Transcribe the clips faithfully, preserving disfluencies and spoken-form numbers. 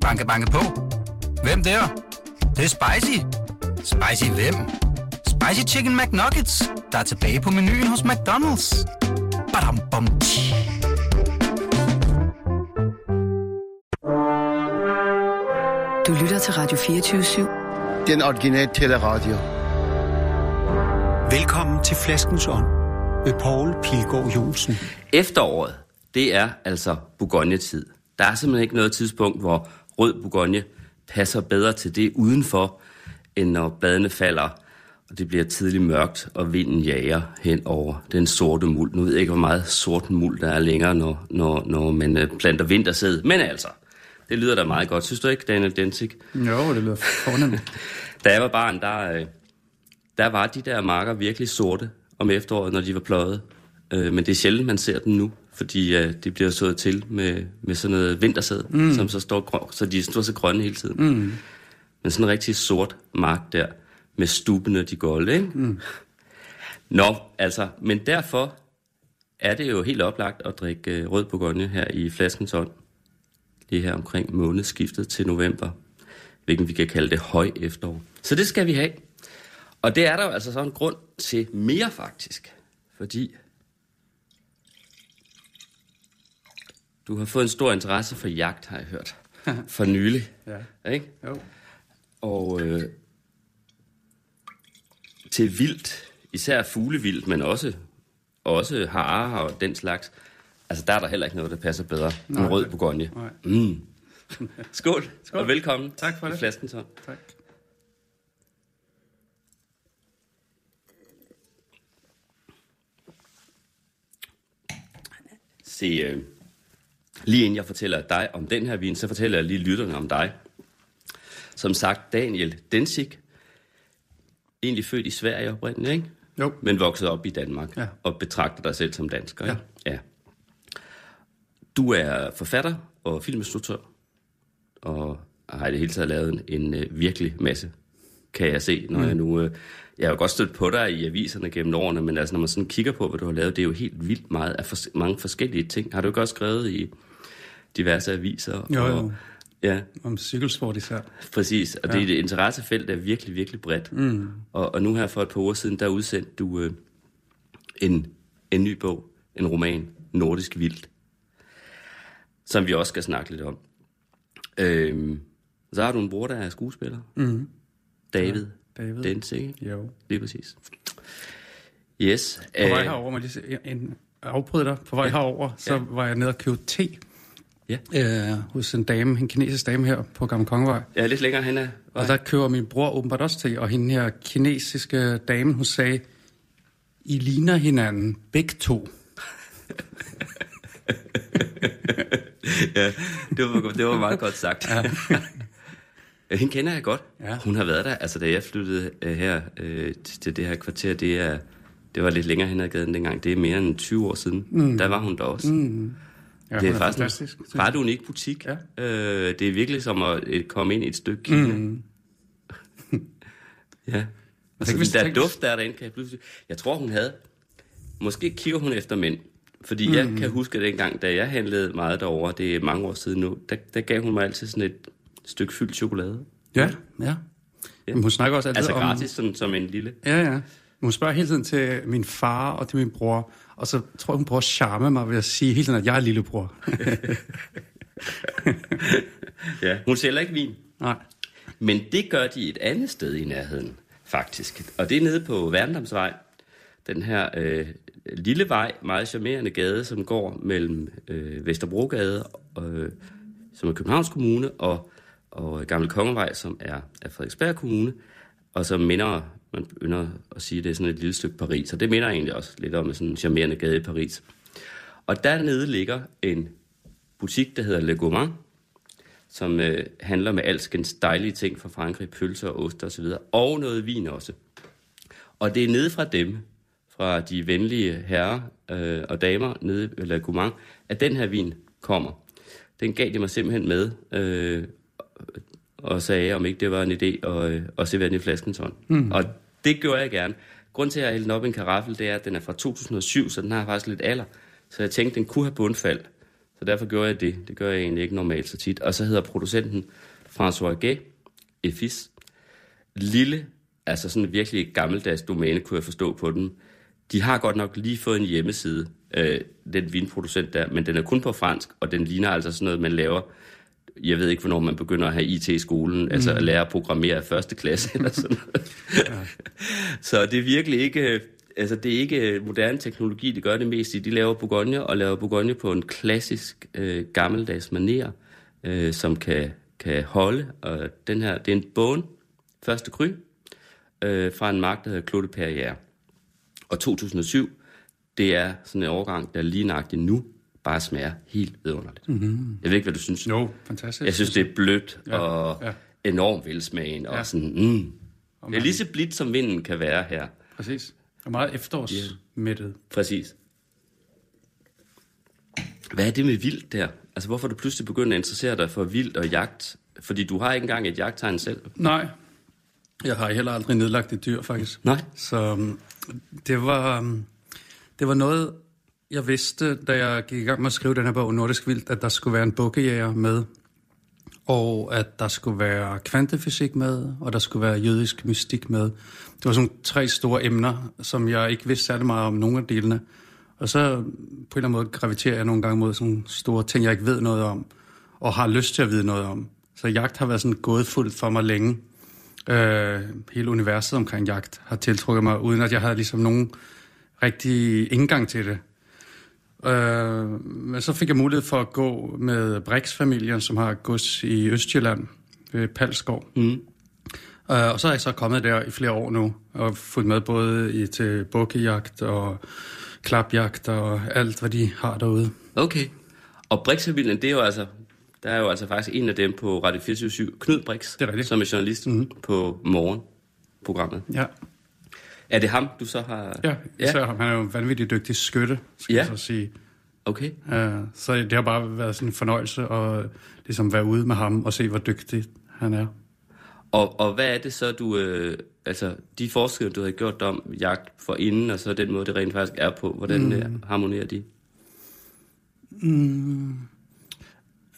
Banke, banke på. Hvem der? Det, det er spicy. Spicy hvem? Spicy Chicken McNuggets, der er tilbage på menuen hos McDonald's. Badum, bom, du lytter til Radio fireogtyve syv. Den originale teleradio. Velkommen til Flaskens Ånd med Poul Pilgaard Jonsen. Efteråret, det er altså bourgognetid. Der er simpelthen ikke noget tidspunkt, hvor rød bourgogne passer bedre til det udenfor, end når bladene falder, og det bliver tidligt mørkt, og vinden jager hen over den sorte muld. Nu ved jeg ikke, hvor meget sort muld der er længere, når, når, når man planter vintersæd. Men altså, det lyder da meget godt. Synes du ikke, Daniel Dencik? Jo, det lyder fornemt. Da jeg var barn, der, der var de der marker virkelig sorte om efteråret, når de var pløjet. Men det er sjældent, man ser dem nu, fordi de bliver sået til med, med sådan noget vintersæd, mm. som så står grøn, så de står så grønne hele tiden. Mm. Men sådan en rigtig sort mark der, med stubene de golde, ikke? Mm. Nå, altså, men derfor er det jo helt oplagt at drikke rød bourgogne her i Flaskens Ånd. Lige her omkring månedsskiftet til november, hvilken vi kan kalde det høj efterår. Så det skal vi have. Og det er der jo altså sådan en grund til mere faktisk, fordi du har fået en stor interesse for jagt, har jeg hørt, for nylig. Ja. Ikke? Jo. Og øh, til vildt, især fuglevildt, men også, også harer og den slags. Altså, der er der heller ikke noget, der passer bedre nej, end rød bourgogne. Mm. Skål, Skål, og velkommen. Tak for det. Flaskens Ånd. Tak. Se, øh, lige inden jeg fortæller dig om den her vin, så fortæller jeg lige lytterne om dig. Som sagt, Daniel Dencik, egentlig født i Sverige oprindeligt, ikke? Jo. Men vokset op i Danmark, ja, og betragter dig selv som dansker, ja. Ja. Du er forfatter og filminstruktør, og har i det hele taget lavet en, en virkelig masse, kan jeg se, når mm. jeg nu... Jeg har jo godt stødt på dig i aviserne gennem årene, men altså, når man sådan kigger på, hvad du har lavet, det er jo helt vildt meget af for, mange forskellige ting. Har du ikke også skrevet i diverse aviser? Jo, og, jo. Ja. Om cykelsport især. Præcis, og ja, det er et interessefelt, der er virkelig, virkelig bredt. Mm. Og, og nu her for et par år siden, der udsendte du øh, en, en ny bog, en roman, Nordisk Vildt, som vi også skal snakke lidt om. Øhm, så har du en bror, der er skuespiller. Mm-hmm. David. Ja, David Dencik. Jo. Lige præcis. Yes. På vej herover, man lige en afbryder dig. På vej ja. herover, så ja. var jeg nede og købe te ja. øh, hos en dame, en kinesisk dame her på Gamle Kongevej. Ja, lidt længere hen ad. Og der køber min bror åbenbart også te, og hende her kinesiske dame, hun sagde, I ligner hinanden begge to. Ja, det var, det var meget godt sagt. Ja. Hende kender jeg godt. Ja. Hun har været der. Altså, da jeg flyttede uh, her uh, til det her kvarter, det, er, det var lidt længere hen ad gaden dengang. Det er mere end tyve år siden. Mm. Der var hun der også. Mm. Ja, det er, er faktisk en ret unik butik. Ja. Uh, det er virkelig som at uh, komme ind i et stykke Kina. Mm. Ja. Og så den der duft, der er derinde, kan jeg pludselig... Jeg tror, hun havde... Måske kigger hun efter mænd. Fordi mm. jeg kan huske, at dengang, da jeg handlede meget derovre, det er mange år siden nu, der, der gav hun mig altid sådan et stykke fyldt chokolade. Ja, ja. ja. Men hun snakker også altid altså om... Altså gratis, sådan, som en lille. Ja, ja. Men hun spørger hele tiden til min far og til min bror, og så tror jeg, hun prøver at charme mig ved at sige hele tiden, at jeg er lillebror. Ja, hun sælger ikke vin. Nej. Men det gør de et andet sted i nærheden, faktisk. Og det er nede på Værnedamsvej. Den her øh, lille vej, meget charmerende gade, som går mellem øh, Vesterbrogade, øh, som er Københavns Kommune, og, og Gamle Kongevej, som er, er Frederiksberg Kommune, og som minder, man begynder at sige, det er sådan et lille stykke Paris, og det minder egentlig også lidt om sådan en charmerende gade i Paris. Og dernede ligger en butik, der hedder Le Gourmand, som øh, handler med alskens dejlige ting fra Frankrig, pølser og oster osv., og noget vin også. Og det er nede fra dem, fra de venlige herrer øh, og damer nede i Le Gourmand, at den her vin kommer. Den gav de mig simpelthen med, øh, og sagde, om ikke det var en idé at, at se den i Flaskens Ånd. Mm. Og det gjorde jeg gerne. Grunden til, at jeg hældte op i en karaffel, det er, at den er fra to tusind og syv, så den har faktisk lidt alder. Så jeg tænkte, den kunne have bundfald. Så derfor gjorde jeg det. Det gør jeg egentlig ikke normalt så tit. Og så hedder producenten François G. Effis. Lille, altså sådan virkelig gammeldags domæne, kunne jeg forstå på den. De har godt nok lige fået en hjemmeside, øh, den vinproducent der, men den er kun på fransk, og den ligner altså sådan noget, man laver. Jeg ved ikke, hvornår man begynder at have I T i skolen, mm. altså at lære at programmere af første klasse eller sådan noget. Ja. Så det er virkelig ikke, altså det er ikke moderne teknologi, det gør det mest i. De laver Bourgogne, og laver Bourgogne på en klassisk øh, gammeldags manér, øh, som kan, kan holde. Og den her, det er en bån, første kry, øh, fra en mark, der hedder Claude Perrier. Og to tusind og syv, det er sådan en årgang, der lige nøjagtigt nu bare smager helt vidunderligt. Mm-hmm. Jeg ved ikke, hvad du synes. Jo, fantastisk. Jeg synes, det er blødt ja, og ja. enormt velsmagen. Og ja. sådan, mm. og det er lige så blidt, som vinden kan være her. Præcis. Og meget efterårsmættet. Yeah. Præcis. Hvad er det med vildt der? Altså, hvorfor du pludselig begynder at interessere dig for vildt og jagt? Fordi du har ikke engang et jagttegn selv. Nej. Jeg har heller aldrig nedlagt et dyr, faktisk. Nej. Så det var, det var noget, jeg vidste, da jeg gik i gang med at skrive den her bog, Nordisk Vildt, at der skulle være en bukkejæger med, og at der skulle være kvantefysik med, og der skulle være jødisk mystik med. Det var sådan tre store emner, som jeg ikke vidste særlig meget om nogen af delene. Og så på en eller anden måde graviterer jeg nogle gange mod sådan store ting, jeg ikke ved noget om, og har lyst til at vide noget om. Så jagt har været sådan gådefuldt for mig længe. Øh, hele universet omkring jagt har tiltrukket mig, uden at jeg havde ligesom nogen rigtig indgang til det. Øh, men så fik jeg mulighed for at gå med Brix-familien, som har gods i Østjylland ved Palsgård. Mm. Øh, og så er jeg så kommet der i flere år nu, og fulgt med både i, til bukkejagt og klapjagt og alt, hvad de har derude. Okay. Og Brix-familien, det er jo altså... Der er jo altså faktisk en af dem på Radio fireogtyve syv, Knud Brix, er som er journalist mm-hmm. på morgenprogrammet. Ja. Er det ham, du så har... Ja, ja. Så han er jo en vanvittig dygtig skytte, skal ja. jeg så sige. Okay. Uh, så det har bare været sådan en fornøjelse at ligesom være ude med ham og se, hvor dygtig han er. Og, og hvad er det så, du... Øh, altså, de forskelle, du havde gjort om jagt for inden, og så den måde, det rent faktisk er på, hvordan mm. harmonerer de? Mm.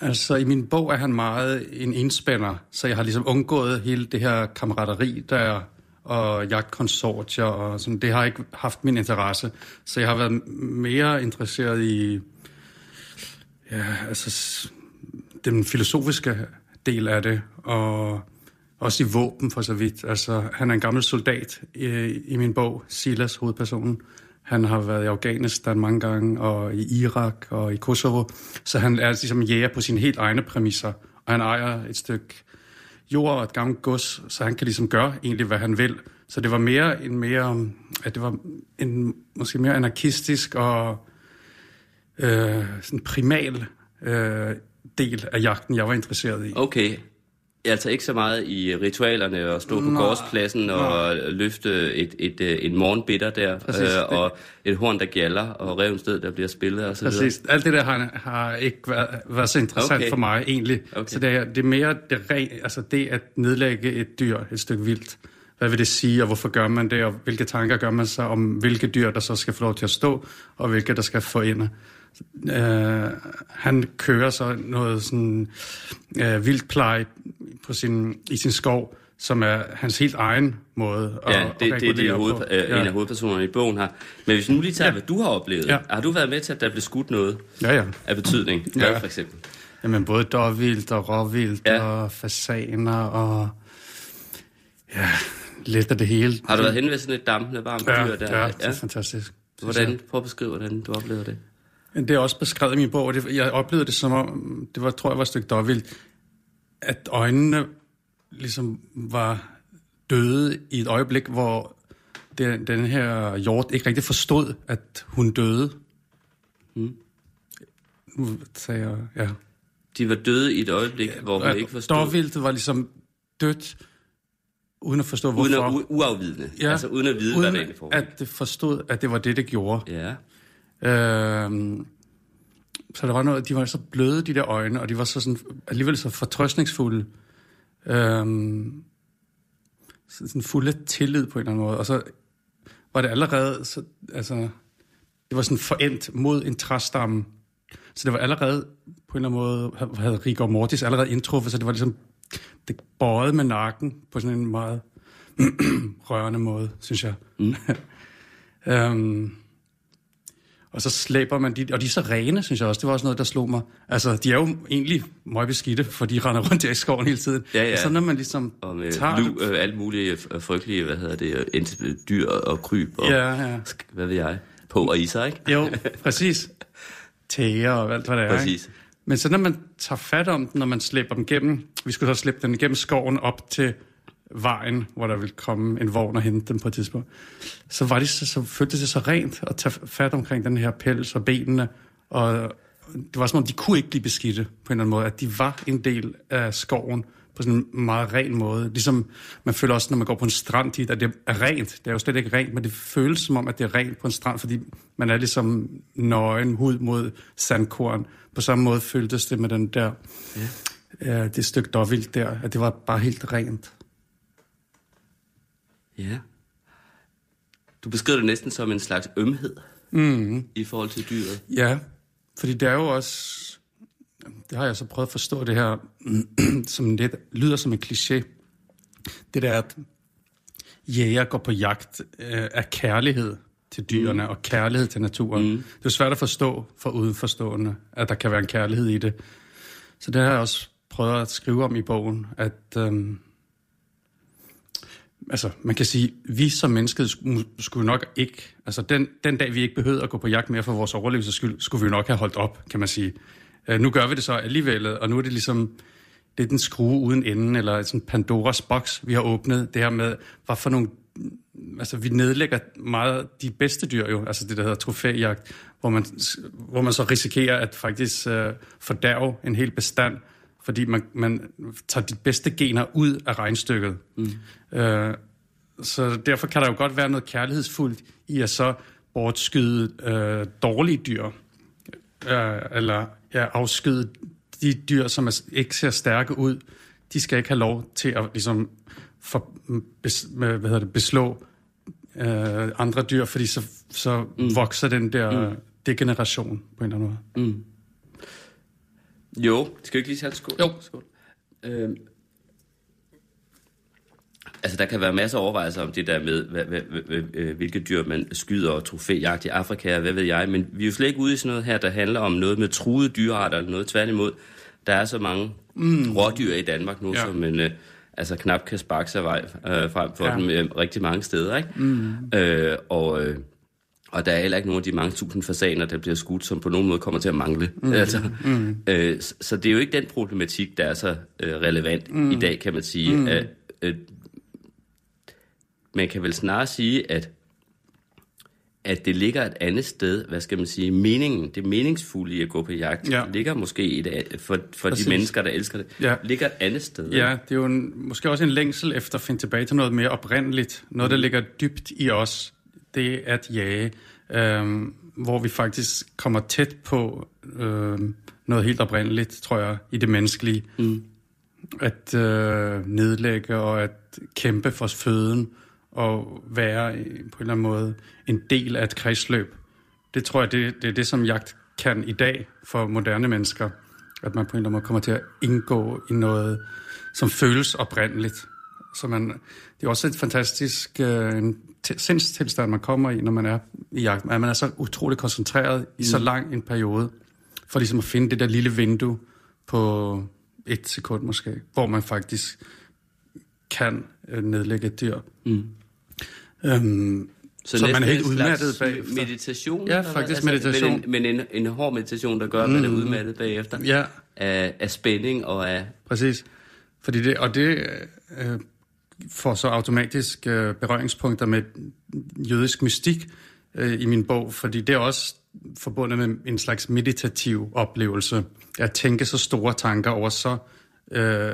Altså, i min bog er han meget en enspænder, så jeg har ligesom undgået hele det her kammerateri, der er, og jagtkonsortier, og sådan, det har ikke haft min interesse. Så jeg har været mere interesseret i, ja, altså, den filosofiske del af det, og også i våben for så vidt. Altså, han er en gammel soldat i, i min bog, Silas, hovedpersonen. Han har været i Afghanistan mange gange, og i Irak og i Kosovo. Så han er ligesom jæger på sine helt egne præmisser. Og han ejer et stykke jord og et gammelt gods, så han kan ligesom gøre egentlig, hvad han vil. Så det var mere en mere, at det var en måske mere anarkistisk og øh, sådan primal øh, del af jagten, jeg var interesseret i. Okay. Altså ikke så meget i ritualerne og stå på Nå, gårdspladsen og nej. løfte et, et, et, en morgenbitter der, Præcis, øh, og et horn, der gjaller, og revensted, der bliver spillet og så videre. Præcis. Alt det der har, har ikke været, været så interessant okay. for mig egentlig. Okay. Så det er, det er mere det, altså det at nedlægge et dyr, et stykke vildt. Hvad vil det sige, og hvorfor gør man det, og hvilke tanker gør man sig om, hvilke dyr, der så skal få lov til at stå, og hvilke, der skal forinde. Uh, han kører så noget sådan uh, vildpleje på sin, i sin skov, som er hans helt egen måde at ja, det, at det, det er hoved, øh, ja. en af hovedpersonerne i bogen her. Men hvis nu lige tager, ja. hvad du har oplevet, ja. har du været med til, at der blev skudt noget ja, ja. af betydning? Ja, ja. For eksempel. Jamen både dårvildt og råvildt ja. og fasaner og ja, lidt af det hele. Har du været hen ved sådan et dampende varmt dyr ja, der? Ja, det er ja. fantastisk. Hvordan, prøv at beskrive, hvordan du oplevede det. Det er også beskrevet i min bog, og det, jeg oplevede det som om, det var, tror jeg var et stykke dårvildt, at øjnene ligesom var døde i et øjeblik, hvor den, den her hjort ikke rigtig forstod, at hun døde. Hmm. Nu sagde jeg, ja. De var døde i et øjeblik, ja, hvor hun ikke forstod? Dårvildt var ligesom dødt, uden at forstå hvorfor. Uden at, u- uafvidende, ja, altså uden at vide, uden hvad der egentlig foregik. At det forstod, at det var det, det gjorde. Ja. Øhm, så der var noget, de var så bløde, de der øjne, og de var så sådan, alligevel så fortrøstningsfulde, øhm, sådan fulde tillid på en eller anden måde, og så var det allerede, så, altså, det var sådan forændt mod en træstamme, Så det var allerede, på en eller anden måde, havde Rigor Mortis allerede indtruffet, så det var ligesom, det bøjede med nakken på sådan en meget rørende måde, synes jeg. Mm. um, og så slæber man de, og de er så rene, synes jeg også. Det var også noget, der slog mig. Altså, de er jo egentlig meget beskidte, for de render rundt der i skoven hele tiden. Ja, ja. Og så når man ligesom og tager lu, det. Alt muligt frygtelige, hvad hedder det, dyr og kryb og, ja, ja. Hvad ved jeg, på og i sig, ikke? Jo, præcis. Tæger og alt, hvad det er. Præcis. Ikke? Men så når man tager fat om den, når man slæber dem gennem, vi skulle så slæbe den gennem skoven op til vejen, hvor der ville komme en vogn og hente dem på et tidspunkt, så, var det, så, så følte det så rent at tage fat omkring den her pels og benene, og det var som om, de kunne ikke blive beskidte på en eller anden måde, at de var en del af skoven på sådan en meget ren måde. Ligesom man føler også, når man går på en strand, at det er rent. Det er jo slet ikke rent, men det føles som om, at det er rent på en strand, fordi man er ligesom nøgen hud mod sandkorn. På samme måde føltes det med den der, ja. øh, det stykke dårvildt der, at det var bare helt rent. Ja. Du beskriver det næsten som en slags ømhed mm. i forhold til dyret. Ja, fordi det er jo også, det har jeg så prøvet at forstå det her, som lidt lyder som en kliché. Det der, at jæger går på jagt øh, af kærlighed til dyrene mm. og kærlighed til naturen. Mm. Det er svært at forstå for udenforstående, at der kan være en kærlighed i det. Så det har jeg også prøvet at skrive om i bogen, at øh, altså, man kan sige, vi som mennesket skulle nok ikke, altså den, den dag, vi ikke behøvede at gå på jagt mere for vores overlevelse skyld, skulle vi nok have holdt op, kan man sige. Nu gør vi det så alligevel, og nu er det ligesom, det er den skrue uden enden, eller sådan Pandoras boks, vi har åbnet. Det her med, hvad for nogle, altså vi nedlægger meget de bedste dyr jo, altså det der hedder trofæjagt, hvor man, hvor man så risikerer at faktisk uh, fordærve en hel bestand, fordi man, man tager de bedste gener ud af regnstykket. Mm. Uh, så derfor kan der jo godt være noget kærlighedsfuldt i at så bortskyde uh, dårlige dyr, uh, eller ja, afskyde de dyr, som er, ikke ser stærke ud. De skal ikke have lov til at ligesom, for, bes, hvad hedder det, beslå uh, andre dyr, fordi så, så mm. vokser den der mm. degeneration på en eller anden måde. Mm. Jo, skal vi ikke lige tage en skål? Jo. Skål. Øhm. Altså, der kan være masser af overvejelser om det der med, hvad, hvad, hvad, hvilke dyr man skyder og trofæjagt i Afrika, hvad ved jeg. Men vi er jo slet ikke ude i sådan noget her, der handler om noget med truede dyrearter eller noget. Tværtimod, der er så mange mm. rådyr i Danmark nu, ja. Som man øh, altså, knap kan sparke sig vej øh, frem for ja. Dem øh, rigtig mange steder, ikke? Mm. Øh, og... Øh, Og der er heller ikke nogen af de mange tusind fasaner, der bliver skudt, som på nogen måde kommer til at mangle. Mm. Altså, mm. Øh, så, så det er jo ikke den problematik, der er så øh, relevant mm. i dag, kan man sige. Mm. At, øh, man kan vel snarere sige, at, at det ligger et andet sted, hvad skal man sige, meningen, det meningsfulde i at gå på jagt, ja. Ligger måske i det, for, for de mennesker, der elsker det, ja. Ligger et andet sted. Ja, det er jo en, måske også en længsel efter at finde tilbage til noget mere oprindeligt, noget, der ligger dybt i os. Det at jage, øh, hvor vi faktisk kommer tæt på øh, noget helt oprindeligt, tror jeg, i det menneskelige. Mm. At øh, nedlægge og at kæmpe for føden og være på en eller anden måde en del af et kredsløb. Det tror jeg, det, det er det, som jagt kan i dag for moderne mennesker. At man på en eller anden måde kommer til at indgå i noget, som føles oprindeligt. Så man, det er også et fantastisk øh, t- sindstilstand, man kommer i, når man er i jagt. Man er så utroligt koncentreret i mm. så lang en periode, for ligesom at finde det der lille vindue på et sekund måske, hvor man faktisk kan øh, nedlægge et dyr. Mm. Øhm, så så man er helt udmattet bagefter. Meditation? Ja, faktisk altså, meditation. Men en, en hård meditation, der gør, mm. at man er udmattet bagefter. Ja. Af, af spænding og af... Præcis. Fordi det, og det øh, får så automatisk øh, berøringspunkter med jødisk mystik øh, i min bog, fordi det er også forbundet med en slags meditativ oplevelse. At tænke så store tanker over så øh,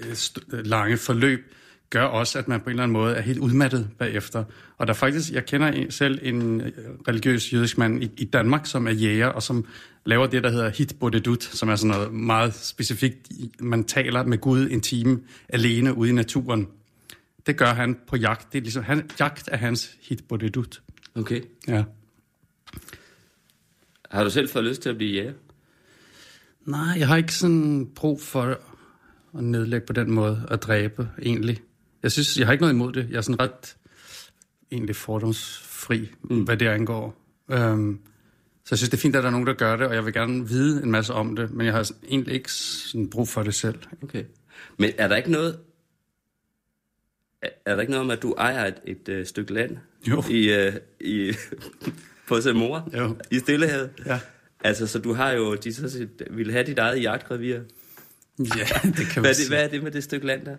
st- lange forløb, gør også, at man på en eller anden måde er helt udmattet bagefter. Og der faktisk, jeg kender selv en religiøs jødisk mand i, i Danmark, som er jæger, og som laver det, der hedder hitbodedut, som er sådan noget meget specifikt. Man taler med Gud en time alene ude i naturen. Det gør han på jagt. Det er ligesom, han, jagt er hans hitbodedut. Okay. Ja. Har du selv fået lyst til at blive jæger? Nej, jeg har ikke sådan brug for at nedlægge på den måde, at dræbe egentlig. Jeg synes, jeg har ikke noget imod det. Jeg er sådan ret egentlig fordomsfri, mm. hvad det angår. Um, så jeg synes, det er fint, at der er nogen, der gør det, og jeg vil gerne vide en masse om det, men jeg har sådan, egentlig ikke sådan brug for det selv. Okay. Men er der ikke noget... Er der ikke noget om, at du ejer et, et, et stykke land i, øh, i, på Samoa i Stillehavet? Ja. Altså, så du har jo, de så set, ville have dit eget jagtgravir. Ja, det kan man sige. Hvad er det med det stykke land der?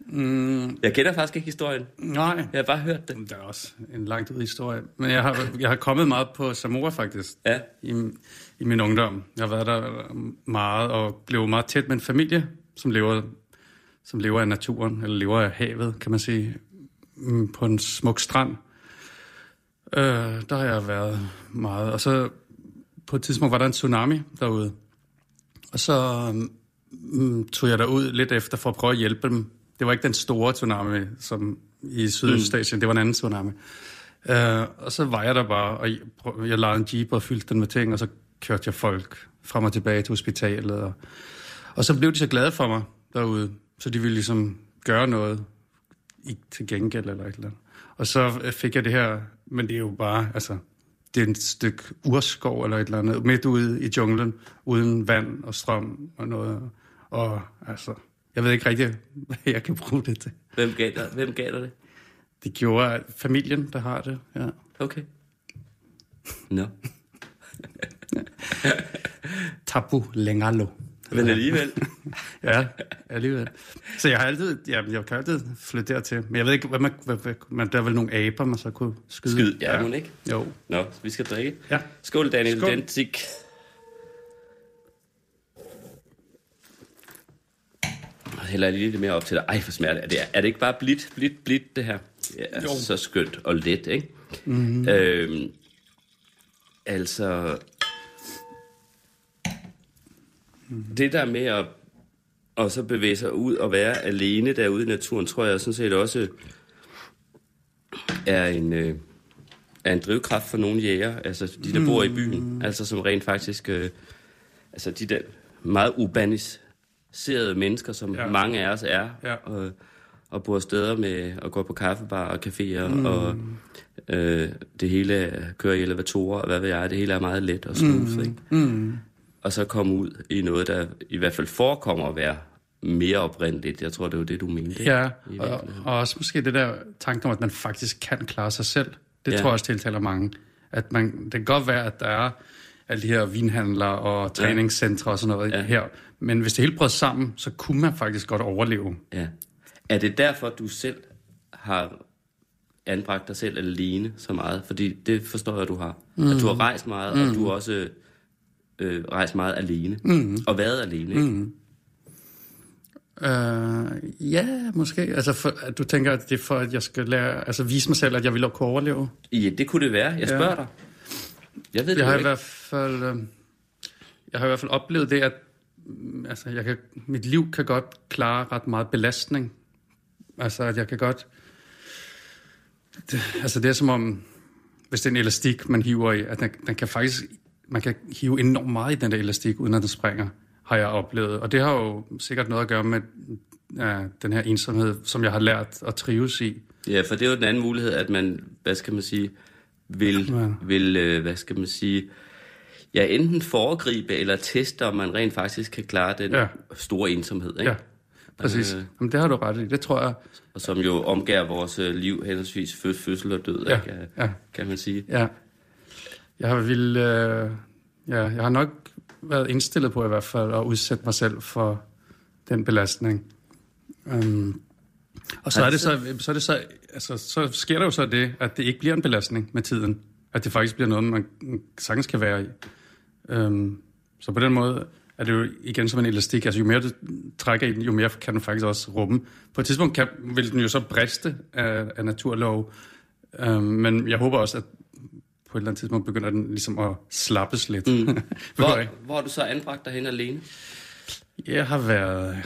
Mm. Jeg kender faktisk ikke historien. Nej. Jeg har bare hørt det. Det er også en langt ud historie. Men jeg har, jeg har kommet meget på Samoa faktisk ja. i, i min ungdom. Jeg har været der meget og blev meget tæt med en familie, som lever... som lever af naturen, eller lever af havet, kan man sige, på en smuk strand. Øh, der har jeg været meget. Og så på et tidspunkt var der en tsunami derude. Og så um, tog jeg derud lidt efter for at prøve at hjælpe dem. Det var ikke den store tsunami, som i Sydøstasien, mm. det var en anden tsunami. Øh, og så var jeg der bare, og jeg, prøv, jeg lagde en jeep og fyldte den med ting, og så kørte jeg folk frem og tilbage til hospitalet. Og, og så blev de så glade for mig derude. Så de ville ligesom gøre noget i, til gengæld eller et eller andet. Og så fik jeg det her, men det er jo bare, altså, det er et stykke urskov eller et eller andet, midt ude i junglen, uden vand og strøm og noget. Og altså, jeg ved ikke rigtig, hvad jeg kan bruge det til. Hvem gav dig, Hvem gav dig det? Det gjorde familien, der har det, ja. Okay. Nå. No. Tabu Lengalo. Men alligevel. ja, alligevel. Så jeg har altid, ja, jeg kan altid flytte dertil. Men jeg ved ikke, hvad man, hvad, hvad, der er vel nogle aber, man så kunne skyde. Skyde, ja, ja. Hun ikke? Jo. Nå, vi skal drikke. Ja. Skål, Daniel Dencik. Heller lige lidt mere op til dig. Ej, for smerte er det. Er det ikke bare blidt, blidt, blidt, det her? Det er jo. Så skønt og let, ikke? Mm-hmm. Øhm, altså... Det der med at og så bevæge sig ud og være alene derude i naturen, tror jeg sådan set også er en, øh, er en drivkraft for nogle jæger. Altså de, der mm. bor i byen, altså som rent faktisk... Øh, altså de der meget urbaniserede mennesker, som ja. mange af os er, ja. og, og bor steder med og går på kaffebar og caféer, mm. og øh, det hele kører i elevatorer, og hvad ved jeg, det hele er meget let og snus, mm. ikke? Mm. Og så komme ud i noget, der i hvert fald forekommer at være mere oprindeligt. Jeg tror, det var det, du mente. Ja, og, og også måske det der tanke om, at man faktisk kan klare sig selv. Det ja. tror jeg også tiltaler mange. At man, det kan godt være, at der er alle de her vinhandlere og træningscentre og sådan noget ja. her. Men hvis det hele brød sammen, så kunne man faktisk godt overleve. Ja. Er det derfor, du selv har anbragt dig selv alene så meget? Fordi det forstår jeg, du har. Mm. At du har rejst meget, mm. og du også... Øh, rejse meget alene, mm. og været alene, ikke? Mm. Øh, ja, måske. Altså, for, at du tænker, at det er for, at jeg skal lære, altså vise mig selv, at jeg vil kunne overleve? Ja, det kunne det være. Jeg spørger ja. dig. Jeg ved det jeg har ikke. I hvert fald, øh, jeg har i hvert fald oplevet det, at øh, altså, jeg kan, mit liv kan godt klare ret meget belastning. Altså, at jeg kan godt... Det, altså, det er som om, hvis det er en elastik, man hiver i, at den, den kan faktisk... Man kan hive enormt meget i den der elastik, uden at den springer, har jeg oplevet. Og det har jo sikkert noget at gøre med ja, den her ensomhed, som jeg har lært at trives i. Ja, for det er jo den anden mulighed, at man, hvad skal man sige, vil, ja. vil hvad skal man sige, ja, enten foregribe eller teste, om man rent faktisk kan klare den ja. store ensomhed, ikke? Ja, præcis. Øh, Jamen, det har du ret i, det tror jeg. Og som jo omgærer vores liv, henholdsvis fød, fødsel og død, ja. Ikke? Ja. Kan man sige. Ja. Jeg har, vil, øh, ja, jeg har nok været indstillet på i hvert fald at udsætte mig selv for den belastning. Um, og så, er det så, så, er det så, altså, så sker der jo så det, at det ikke bliver en belastning med tiden. At det faktisk bliver noget, man sagtens kan være i. Um, så på den måde er det jo igen som en elastik. Altså jo mere du trækker i den, jo mere kan den faktisk også rumme. På et tidspunkt kan, vil den jo så briste af, af naturlov. Um, men jeg håber også, at på et eller andet tidspunkt begynder den ligesom at slappes lidt. Mm. hvor, hvor har du så anbragt dig hen alene? Jeg har været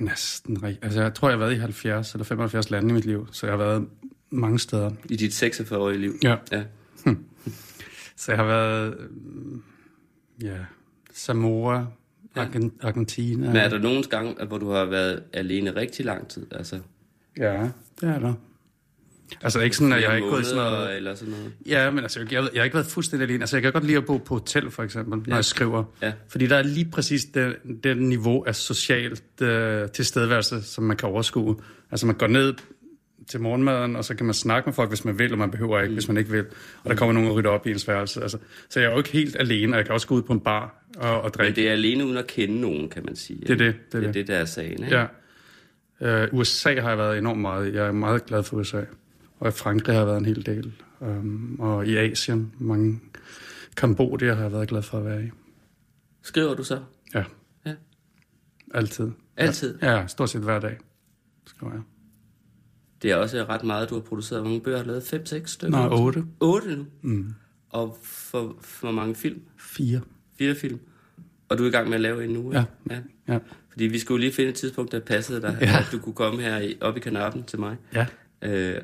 næsten rigtig... Altså, jeg tror, jeg har været i halvfjerds eller femoghalvfjerds lande i mit liv, så jeg har været mange steder. I dit seksogfyrre-årige liv? Ja. ja. så jeg har været... Ja, Samoa, Argentina. Men er der nogen gang, hvor du har været alene rigtig lang tid? Altså? Ja, det er der. Altså ikke sådan, at jeg har ikke gået sådan noget... Eller sådan noget. Ja, men altså, jeg, jeg, jeg har ikke været fuldstændig alene. Altså, jeg kan godt lide at bo på hotel, for eksempel, ja. Når jeg skriver. Ja. Fordi der er lige præcis det, det niveau af socialt øh, tilstedeværelse, som man kan overskue. Altså, man går ned til morgenmaden, og så kan man snakke med folk, hvis man vil, og man behøver ikke, mm. hvis man ikke vil. Og der kommer nogen og rydder op i ens værelse. Altså, så jeg er jo ikke helt alene, og jeg kan også gå ud på en bar og, og drikke. Men det er alene uden at kende nogen, kan man sige. Det er det. Det er det, det, det der er sagen, ikke? Ja. Uh, U S A har jeg været enormt meget. Jeg er meget glad for U S A. Og i Frankrig har jeg været en hel del. Um, og i Asien, mange Kambodja har jeg været glad for at være i. Skriver du så? Ja. Ja. Altid. Altid? Ja, ja, stort set hver dag skriver jeg. Det er også ret meget, du har produceret. Hvor mange bøger har lavet? Fem, seks stykker? Nej, otte. Otte nu? Mm. Og for, for mange film? Fire. Fire film. Og du er i gang med at lave en nu, ikke? Ja. Ja. Ja. Fordi vi skulle lige finde et tidspunkt, der passede dig, ja. At du kunne komme her op i kanappen til mig. Ja. Øh,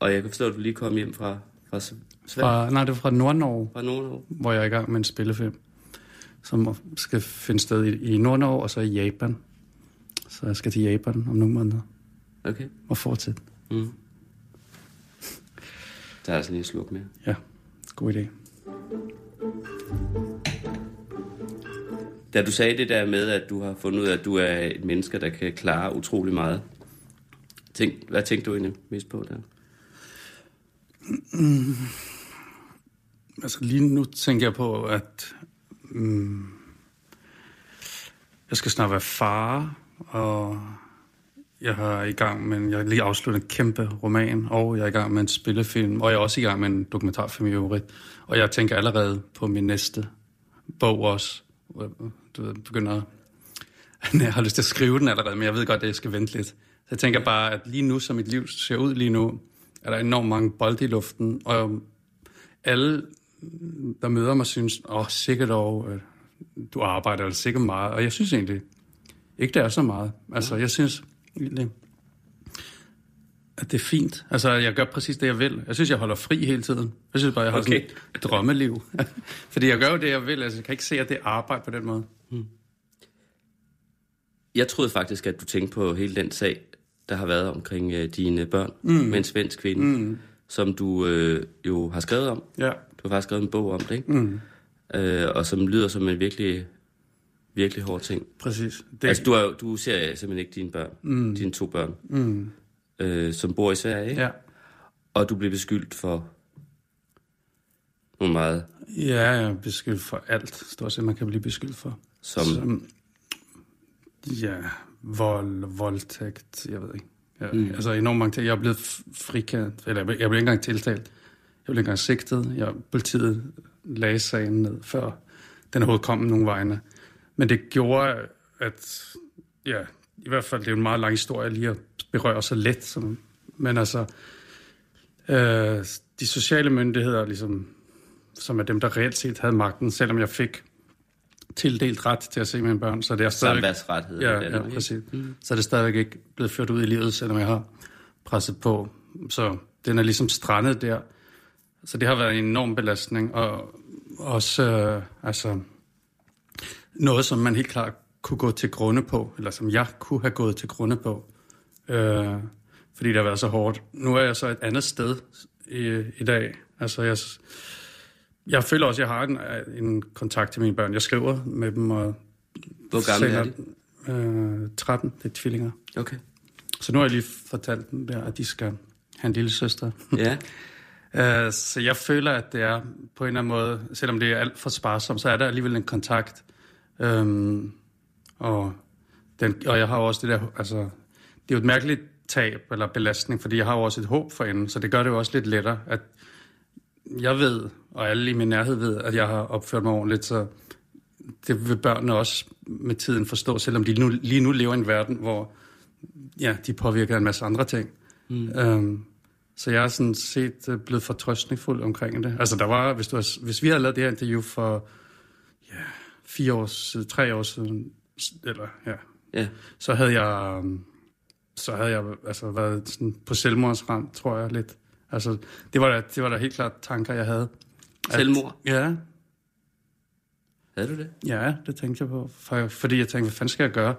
og jeg kan forstå, at du lige kom hjem fra, fra Sverige. Nej, det var fra Nordnorge. Fra Nordnorge. Hvor jeg er i gang med en spillefilm, som skal finde sted i, i Nordnorge og så i Japan. Så jeg skal til Japan om nogle måneder. Okay. Og fortsætte. Mm. Der er altså lige en sluk mere. Ja, god idé. Da du sagde det der med, at du har fundet ud af, at du er et menneske, der kan klare utrolig meget. Tænk, hvad tænkte du egentlig mest på der? Mm, altså lige nu tænker jeg på, at mm, jeg skal snart være far, og jeg har i gang med en, jeg har lige afsluttet en kæmpe roman, og jeg er i gang med en spillefilm, og jeg er også i gang med en dokumentarfilm i øvrigt. Og jeg tænker allerede på min næste bog også. Du ved, begynder at... Jeg har lyst til at skrive den allerede, men jeg ved godt, at jeg skal vente lidt. Så jeg tænker bare, at lige nu, som mit liv ser ud lige nu, er der enormt mange bolde i luften, og alle, der møder mig, synes, åh, oh, sikkert og du arbejder altså sikkert meget, og jeg synes egentlig ikke, det er så meget. Altså, jeg synes... at det er fint. Altså, jeg gør præcis det, jeg vil. Jeg synes, jeg holder fri hele tiden. Jeg synes bare, jeg har okay. sådan et drømmeliv. Fordi jeg gør jo det, jeg vil. Altså, jeg kan ikke se, at det er arbejde på den måde. Hmm. Jeg troede faktisk, at du tænkte på hele den sag, der har været omkring øh, dine børn mm. med en svensk kvinde, mm. som du øh, jo har skrevet om. Ja. Du har faktisk skrevet en bog om det, ikke? Mm. Øh, og som lyder som en virkelig... virkelig hårde ting. Præcis. Det... Altså, du, er, du ser simpelthen ikke dine børn, mm. dine to børn, mm. øh, som bor i Sverige, ikke? Ja. Og du bliver beskyldt for nogle meget... Ja, jeg er beskyldt for alt, stort set, man kan blive beskyldt for. Som? som ja, vold, voldtægt, jeg ved ikke. Jeg, mm. Altså, enormt mange ting. Jeg er blevet frikendt, eller jeg blev, jeg blev ikke engang tiltalt. Jeg blev ikke engang sigtet. Jeg, politiet lagde sagen ned, før den overhovedet kom nogen vegne. Men det gjorde, at... Ja, i hvert fald, det er jo en meget lang historie lige at berøre så let. Sådan. Men altså... Øh, de sociale myndigheder, ligesom, som er dem, der reelt set havde magten, selvom jeg fik tildelt ret til at se mine børn, så det er stadig... Samværsret hedder ja, det. Ja, præcis. Mm. Så er det stadigvæk ikke blevet ført ud i livet, selvom jeg har presset på. Så den er ligesom strandet der. Så det har været en enorm belastning. Og også... Øh, altså... Noget, som man helt klart kunne gå til grunde på, eller som jeg kunne have gået til grunde på, øh, fordi det har været så hårdt. Nu er jeg så et andet sted i, i dag. Altså, jeg, jeg føler også, at jeg har en, en kontakt til mine børn. Jeg skriver med dem. Og hvor gamle sender, er de? Øh, tretten. Det er tvillinger. Okay. Så nu har jeg lige fortalt dem der, at de skal have en lille søster. Ja. øh, så jeg føler, at det er på en eller anden måde, selvom det er alt for sparsomt, så er der alligevel en kontakt. Øhm, og, den, og jeg har også det der, altså, det er jo et mærkeligt tab eller belastning, fordi jeg har jo også et håb for enden, så det gør det jo også lidt lettere, at jeg ved, og alle i min nærhed ved, at jeg har opført mig ordentligt, så det vil børnene også med tiden forstå, selvom de nu, lige nu lever i en verden, hvor ja, de påvirker en masse andre ting. Mm. Øhm, så jeg er sådan set blevet fortrøstningsfuld omkring det. Altså der var, hvis, du har, hvis vi havde lavet det her interview for, ja... Yeah, fire år siden, tre år siden, eller ja, ja. så havde jeg, så havde jeg altså været sådan på selvmordsrand, tror jeg lidt. Altså, det var da, det var da helt klart tanker, jeg havde. At, selvmord? Ja. Havde du det? Ja, det tænkte jeg på. Fordi jeg tænkte, hvad fanden skal jeg gøre?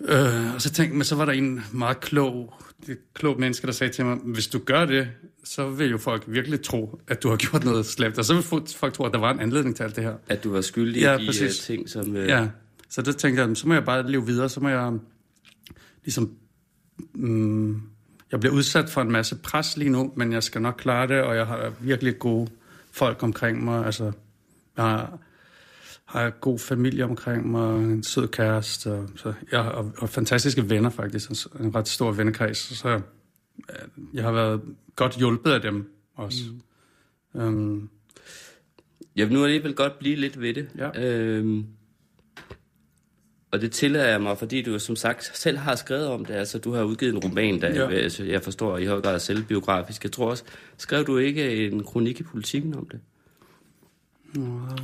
Øh, og så tænkte jeg, så var der en meget klog, klog menneske, der sagde til mig, hvis du gør det, så vil jo folk virkelig tro, at du har gjort noget slemt. Og så vil folk tro, at der var en anledning til alt det her. At du var skyldig ja, i de ting, som... Øh... Ja, så det tænkte jeg, så må jeg bare leve videre, så må jeg ligesom... Mm, jeg bliver udsat for en masse pres lige nu, men jeg skal nok klare det, og jeg har virkelig gode folk omkring mig, altså... Jeg har, har en god familie omkring mig, en sød kæreste, og, så, jeg, og, og fantastiske venner faktisk, en, en ret stor vennekreds. Så jeg, jeg har været godt hjulpet af dem også. Mm. Øhm. Jeg vil nu alligevel godt blive lidt ved det. Ja. Øhm, og det tillader jeg mig, fordi du som sagt selv har skrevet om det. Altså, du har udgivet en roman, der ja. jeg, jeg forstår i høj grad er selvbiografisk. Jeg tror også, skrev du ikke en kronik i Politiken om det?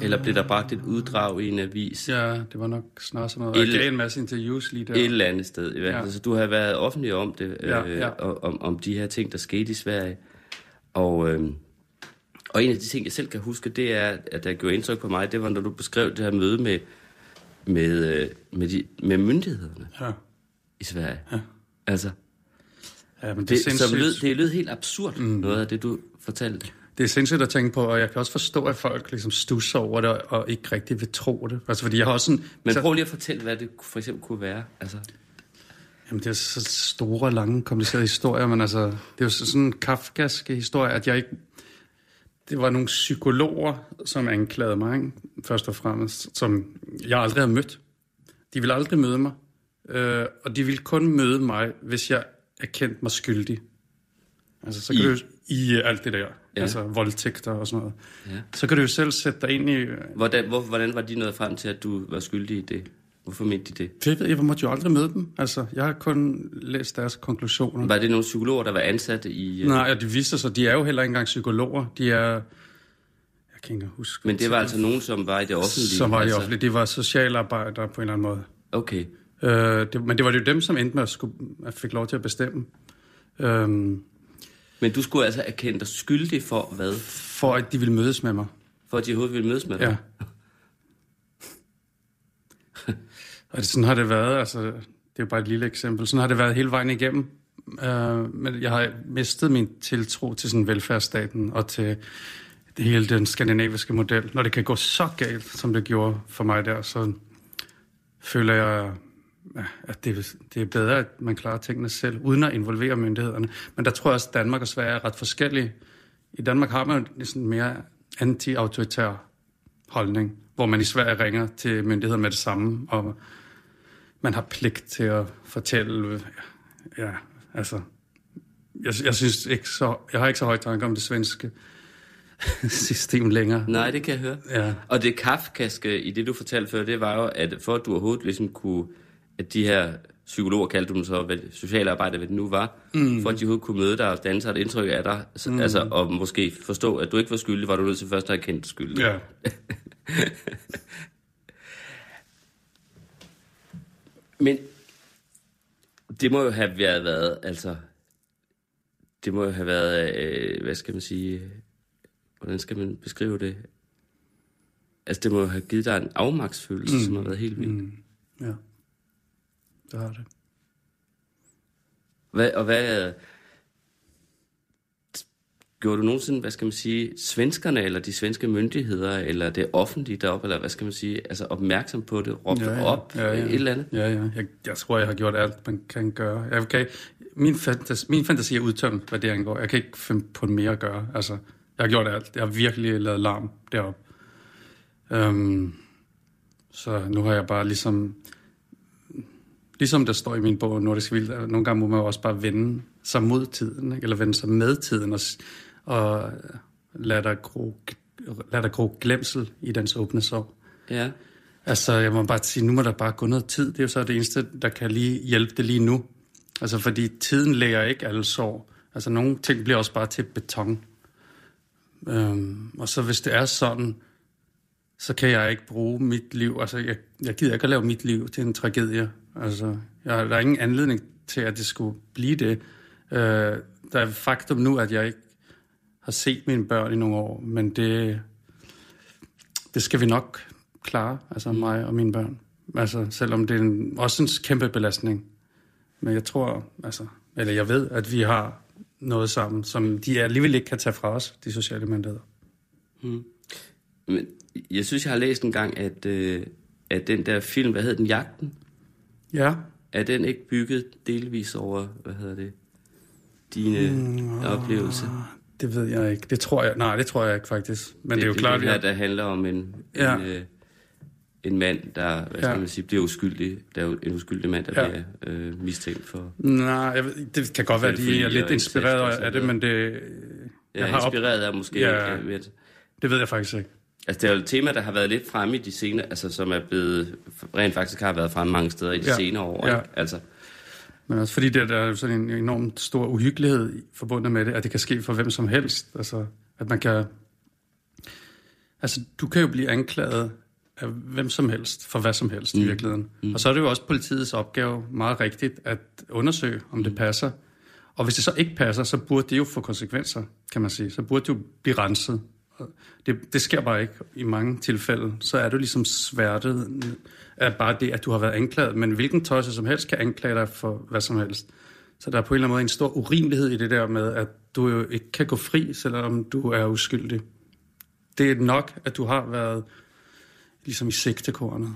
Eller blev der bragt et uddrag i en avis? Ja, det var nok snart sådan noget. Jeg gav en masse interviews lige der. Et eller andet sted. Ja. Altså, du har været offentlig om det, ja, øh, ja. Om, om de her ting, der skete i Sverige. Og, øh, og en af de ting, jeg selv kan huske, det er, at der gjorde indtryk på mig, det var, når du beskrev det her møde med, med, med, de, med myndighederne ja. i Sverige. Ja. Altså, ja, men det, det, som lød, det lød helt absurd, mm. noget af det, du fortalte. Det er sindssygt at tænke på, og jeg kan også forstå, at folk ligesom stusser over det, og ikke rigtig vil tro det. Altså, fordi jeg har også sådan... Men prøv lige at fortælle, hvad det for eksempel kunne være. Altså. Jamen, det er så store, lange, komplicerede historier, men altså, det er jo sådan en kafkask historie, at jeg ikke... Det var nogle psykologer, som anklagede mig, ikke? Først og fremmest, som jeg aldrig har mødt. De ville aldrig møde mig, øh, og de ville kun møde mig, hvis jeg erkendte mig skyldig. Altså, så kan I... det i alt det der, ja. altså voldtægter og sådan noget. Ja. Så kan du jo selv sætte dig ind i... Hvordan, hvor, hvordan var de nået frem til, at du var skyldig i det? Hvorfor mente de det? Jeg, jeg måtte jo aldrig møde dem. Altså, jeg har kun læst deres konklusioner. Var det nogle psykologer, der var ansat i... Uh... Nej, og det viste sig, de er jo heller ikke engang psykologer. De er... Jeg kan ikke huske... Men det var altså nogen, som var i det offentlige? Som var i det offentlige. Altså... De var socialarbejdere på en eller anden måde. Okay. Øh, det, men det var jo dem, som endte med at, skulle, at fik lov til at bestemme. Øh, Men du skulle altså erkende dig skyldig for hvad? For at de ville mødes med mig. For at de overhovedet ville mødes med mig? Ja. Og sådan har det været, altså, det er jo bare et lille eksempel, sådan har det været hele vejen igennem. Uh, men jeg har mistet min tiltro til sådan velfærdsstaten og til det hele den skandinaviske model. Når det kan gå så galt, som det gjorde for mig der, så føler jeg... Ja, at det, det er bedre, at man klarer tingene selv, uden at involvere myndighederne. Men der tror jeg også, at Danmark og Sverige er ret forskellige. I Danmark har man en mere anti-autoritær holdning, hvor man i Sverige ringer til myndighederne med det samme, og man har pligt til at fortælle... Ja, altså... Jeg, jeg synes ikke så... Jeg har ikke så høje tanker om det svenske system længere. Nej, det kan jeg høre. Ja. Og det kafkaske i det, du fortalte før, det var jo, at for at du overhovedet ligesom kunne... at de her psykologer, kaldte dem så, socialarbejder, hvad det nu var, mm. for at de overhovedet kunne møde dig og danne sig et indtryk af dig, så, mm. altså, og måske forstå, at du ikke var skyldig, var du nødt til først at have kendt skyldig. Ja. Men det må jo have været, altså, det må jo have været, øh, hvad skal man sige, hvordan skal man beskrive det? Altså, det må jo have givet dig en afmagtsfølelse, mm. som har været helt vildt. Mm. Ja. Det har det. Hvad, og hvad... Gjorde du nogensinde, hvad skal man sige, svenskerne eller de svenske myndigheder, eller det offentlige deroppe, eller hvad skal man sige, altså opmærksom på det, råbte ja, ja, op, ja, ja. Et eller andet? Ja, ja. Jeg, jeg tror, jeg har gjort alt, man kan gøre. Jeg kan, min, fantasi, min fantasi er udtømt, hvad det angår. Jeg kan ikke finde på mere at gøre. Altså, jeg har gjort alt. Jeg har virkelig lavet larm deroppe. Um, så nu har jeg bare ligesom... Ligesom der står i min bog, Nordisk Vildt, nogle gange må man også bare vende sig mod tiden, ikke? Eller vende sig med tiden, og, og lade der gro, lade der gro glemsel i dens åbne sår. Ja. Altså, jeg må bare sige, nu må der bare gå noget tid. Det er jo så det eneste, der kan lige hjælpe det lige nu. Altså, fordi tiden læger ikke alle sår. Altså, nogle ting bliver også bare til beton. Øhm, og så hvis det er sådan, så kan jeg ikke bruge mit liv. Altså, jeg, jeg gider ikke at lave mit liv til en tragedie. Altså, jeg, der er ingen anledning til, at det skulle blive det. Øh, der er faktum nu, at jeg ikke har set mine børn i nogle år, men det, det skal vi nok klare, altså mig og mine børn. Altså, selvom det er en, også en kæmpe belastning. Men jeg tror, altså, eller jeg ved, at vi har noget sammen, som de alligevel ikke kan tage fra os, de sociale myndigheder. Hmm. Men jeg synes, jeg har læst en gang, at, øh, at den der film, hvad hed den, Jagten? Ja. Er den ikke bygget delvis over, hvad hedder det, dine hmm, oplevelser? Det ved jeg ikke. Det tror jeg, nej, det tror jeg ikke faktisk. Men det, det er jo det, klart, det her, der handler om en... Ja. en øh, En mand, der hvad skal ja. man sige, bliver uskyldig. Der er en uskyldig mand, der ja. bliver øh, mistænkt for... Nej, jeg ved, det kan godt være, at de er lidt inspireret af det, men det... Ja, jeg har inspireret af måske... Ja, ikke, ved. Det ved jeg faktisk ikke. Altså, det er jo et tema, der har været lidt fremme i de senere... Altså, som er blevet... Rent faktisk har været fremme mange steder i de ja. senere år. Ja. Altså. Men også fordi det, der er sådan en enormt stor uhyggelighed forbundet med det, at det kan ske for hvem som helst. Altså, at man kan... Altså, du kan jo blive anklaget... hvem som helst, for hvad som helst mm. i virkeligheden. Mm. Og så er det jo også politiets opgave meget rigtigt at undersøge, om det passer. Og hvis det så ikke passer, så burde det jo få konsekvenser, kan man sige. Så burde det jo blive renset. Det, det sker bare ikke i mange tilfælde. Så er du ligesom sværtet af bare det, at du har været anklaget. Men hvilken tosser som helst kan anklage dig for hvad som helst. Så der er på en eller anden måde en stor urimelighed i det der med, at du jo ikke kan gå fri, selvom du er uskyldig. Det er nok, at du har været ligesom i sigtekornet.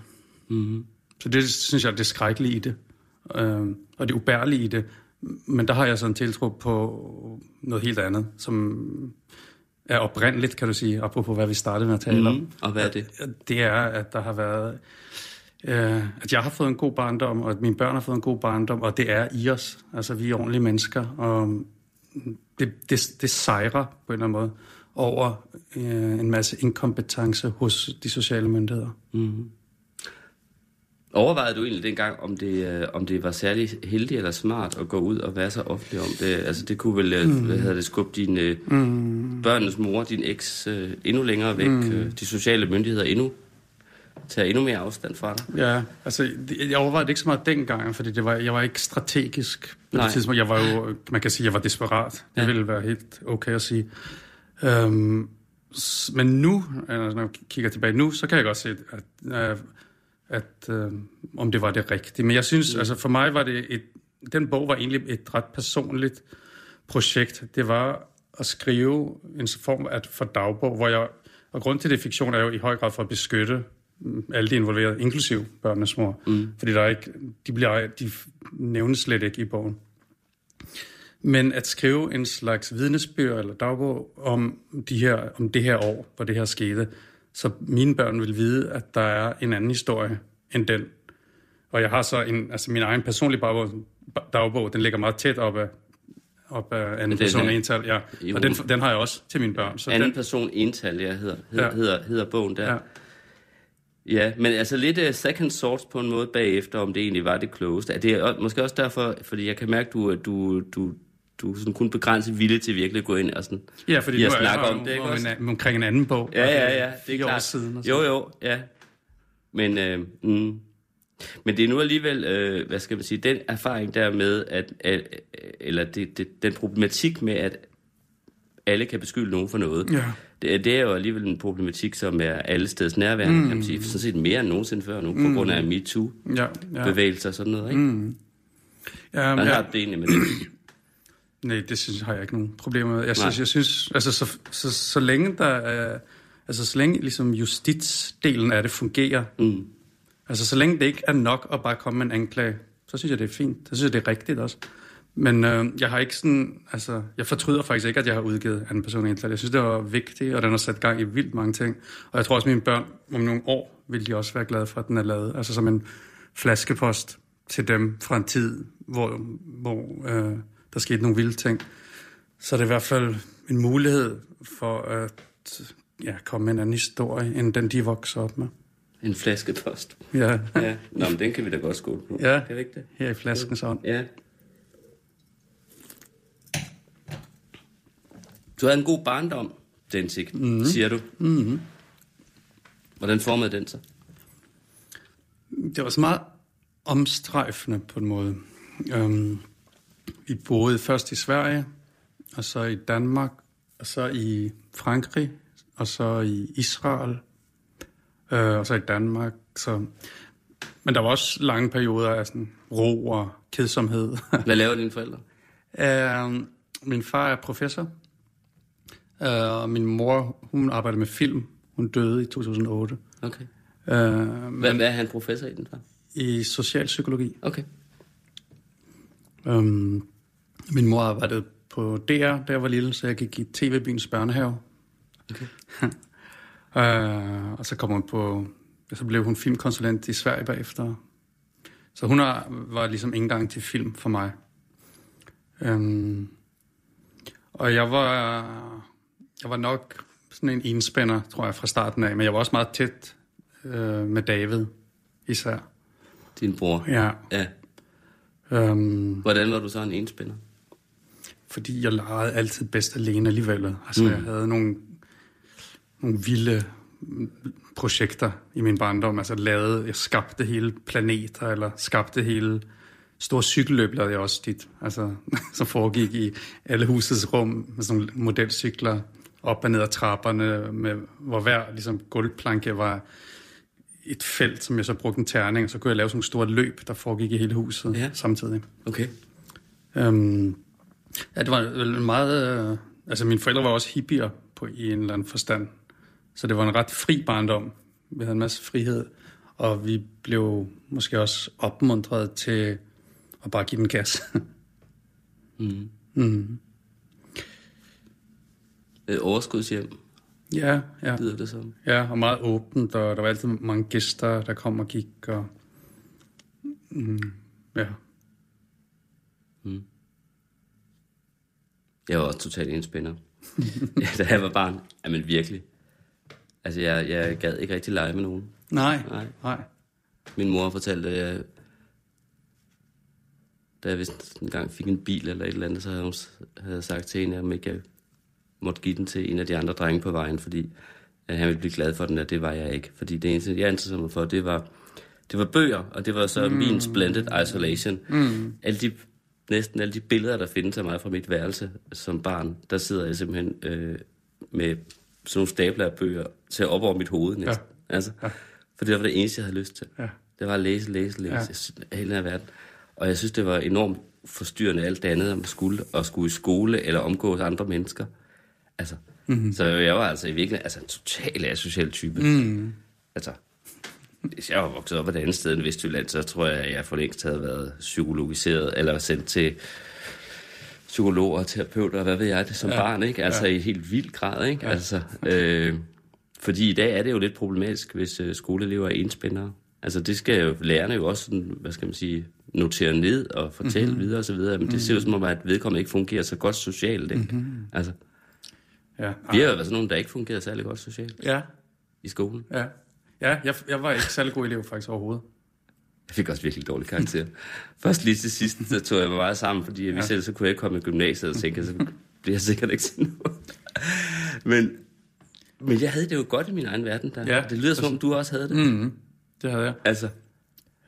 Mm-hmm. Så det, synes jeg, det er skrækkeligt i det. Øh, og det ubærlige i det. Men der har jeg sådan en tiltro på noget helt andet, som er oprindeligt, kan du sige, apropos hvad vi startede med at tale mm-hmm. om. Og hvad er det? At, det er, at der har været... Øh, at jeg har fået en god barndom, og at mine børn har fået en god barndom, og det er i os. Altså, vi er ordentlige mennesker, og det, det, det sejrer på en eller anden måde over øh, en masse inkompetence hos de sociale myndigheder. Mm-hmm. Overvejede du egentlig dengang, om det, øh, om det var særlig heldigt eller smart at gå ud og være så offentlig om det? Altså det kunne vel øh, mm. hvad hedder det, skubbe din, øh, mm. børnenes mor, din eks, øh, endnu længere væk, mm. øh, de sociale myndigheder endnu, tage endnu mere afstand fra dig? Ja, altså jeg overvejede ikke så meget dengang, fordi det var, jeg var ikke strategisk på det tidspunkt. Jeg var jo, man kan sige, jeg var desperat. Det ja. ville være helt okay at sige. Øhm, men nu, når jeg kigger tilbage nu, så kan jeg godt se, at, at, at øhm, om det var det rigtige. Men jeg synes, altså for mig var det et, den bog var egentlig et ret personligt projekt. Det var at skrive en form af for dagbog, hvor jeg, og grund til det fiktion er jo i høj grad for at beskytte alle de involverede, inklusiv børnenes mor, mm. fordi der er ikke, de bliver, de nævnes slet ikke i bogen. Men at skrive en slags vidnesbyrd eller dagbog om, de her, om det her år, hvor det her skete, så mine børn vil vide, at der er en anden historie end den. Og jeg har så en, altså min egen personlige dagbog, dagbog den ligger meget tæt op af, op af anden person ental. Ja. Og den, den har jeg også til mine børn. Så anden den, person ental, ja, hedder, hedder, ja. hedder, hedder bogen der. Ja. Ja, men altså lidt uh, second source på en måde bagefter, om det egentlig var det klogeste. Det er måske også derfor, fordi jeg kan mærke, at du... du, du Du er sådan kun begrænset vilje til virkelig at gå ind og sådan... Ja, fordi du snakker om det, om en, om, omkring en anden bog. Ja, ja, ja. Det er klart. Siden jo, jo, ja. Men, øh, mm. Men det er nu alligevel, øh, hvad skal man sige, den erfaring der med, at, at eller det, det, den problematik med, at alle kan beskylde nogen for noget, ja. det, det er jo alligevel en problematik, som er alle steds nærværende, mm. kan man sige. Sådan set mere end nogensinde før nu, mm. på grund af MeToo-bevægelser ja, ja. og sådan noget, ikke? Mm. Ja, men, man har ja. det egentlig med det. Nej, det synes har jeg ikke nogen problemer med. Jeg synes, jeg synes altså så, så, så længe der er, altså så længe ligesom justitsdelen af det fungerer, mm. altså så længe det ikke er nok at bare komme med en anklage, så synes jeg det er fint. Så synes jeg det er rigtigt også. Men øh, jeg har ikke sådan, altså jeg fortryder faktisk ikke, at jeg har udgivet anden person indtalt. Jeg synes det var vigtigt, og den har sat gang i vildt mange ting. Og jeg tror også mine børn om nogle år vil de også være glade for, at den er lavet. Altså som en flaskepost til dem fra en tid, hvor hvor øh, der skete nogle vilde ting. Så det er i hvert fald en mulighed for at ja, komme med en anden historie, end den de vokser op med. En flaskepost. Ja. ja. Nå, men den kan vi da godt skåle på. Ja, kan vi ikke det? Her i Flaskens Ånd. Ja. Du havde en god barndom, Dencik, mm-hmm. siger du. Mm-hmm. Hvordan formede den så? Det var så meget omstrejfende på en måde. Um, Vi boede først i Sverige, og så i Danmark, og så i Frankrig, og så i Israel, øh, og så i Danmark. Så... Men der var også lange perioder af sådan ro og kedsomhed. Hvad laver dine forældre? Æh, min far er professor, Æh, og min mor, hun arbejder med film. Hun døde i to tusind og otte. Okay. Æh, hvad, hvad er han professor i den far? I socialpsykologi. Okay. Øhm, min mor arbejdede på D R, da jeg var lille, så jeg gik i T V-byens børnehave. Okay. øh, og så kom hun på... Så blev hun filmkonsulent i Sverige bagefter. Så hun har, var ligesom indgang til film for mig. Øhm, og jeg var, jeg var nok sådan en enspænder, tror jeg, fra starten af. Men jeg var også meget tæt øh, med David især. Din bror? Ja. Ja. Øhm, Hvordan var du så en enspænder? Fordi jeg legede altid bedst alene alligevel. Altså mm. jeg havde nogle, nogle vilde... projekter i min barndom, altså lavede, jeg skabte hele planeter, eller skabte hele store cykelløb, lavede jeg også dit, altså, som foregik i alle husets rum, med sådan nogle modelcykler, op og ned ad trapperne, med, hvor hver ligesom, gulvplanke var et felt, som jeg så brugte en terning, og så kunne jeg lave sådan nogle store løb, der foregik i hele huset ja. Samtidig. Okay. Øhm, ja, det var meget, øh, altså mine forældre var også hippier på, i en eller anden forstand. Så det var en ret fri barndom. Vi havde en masse frihed, og vi blev måske også opmuntret til at bare give den gas. mm. Mm. Et overskudshjem. Ja, ja. Lyder det sådan? Ja, og meget åbent, og der var altid mange gæster, der kom og gik. Og... Mm. Ja. Mm. Jeg var også totalt enspænder, da jeg var barn. Jamen virkelig. Altså, jeg, jeg gad ikke rigtig lege med nogen. Nej, nej, nej. Min mor fortalte, at jeg, da jeg vist en gang fik en bil eller et eller andet, så havde hun havde sagt til hende, at jeg ikke måtte give den til en af de andre drenge på vejen, fordi at han ville blive glad for den, og det var jeg ikke. Fordi det eneste, jeg interesserede mig for, det var, det var bøger, og det var så mm. min splendid isolation. Mm. Alle de, næsten alle de billeder, der findes af mig fra mit værelse som barn, der sidder jeg simpelthen øh, med... sådan nogle stabler af bøger til op over mit hoved næsten. Ja. Altså, ja. For det var det eneste, jeg havde lyst til. Ja. Det var at læse, læse, læse. Ja. Jeg synes, hele den verden. Og jeg synes, det var enormt forstyrrende alt det andet, om man skulle, og skulle i skole eller omgås andre mennesker. Altså, mm-hmm. Så jeg var altså i virkeligheden altså, en total asocial type. Mm. Altså, hvis jeg var vokset op et andet sted end Vestjylland, så tror jeg, at jeg for længst havde været psykologiseret eller sendt til psykologer og terapeuter, hvad ved jeg, det som ja, barn, ikke? Altså ja. I helt vild grad, ikke? Ja. Altså, øh, fordi i dag er det jo lidt problematisk, hvis øh, skoleelever er enspændere. Altså det skal jo lærerne jo også, sådan, hvad skal man sige, notere ned og fortælle mm-hmm. videre og så videre, men det mm-hmm. ser jo som om, at vedkommende ikke fungerer så godt socialt, ikke? Mm-hmm. Altså, ja. Vi har jo været sådan nogle, der ikke fungerer særlig godt socialt. Ja. I skolen. Ja, ja jeg, jeg var ikke særlig god elev faktisk overhovedet. Jeg fik også virkelig dårlig karakter. Først lige til sidst, så tog jeg mig meget sammen, fordi ja. Selv så kunne jeg ikke komme i gymnasiet, og tænkte, så bliver jeg sikkert ikke sådan noget. Men, men jeg havde det jo godt i min egen verden der. Ja, det lyder som om, du også havde det. Mm-hmm. Det havde jeg. Altså.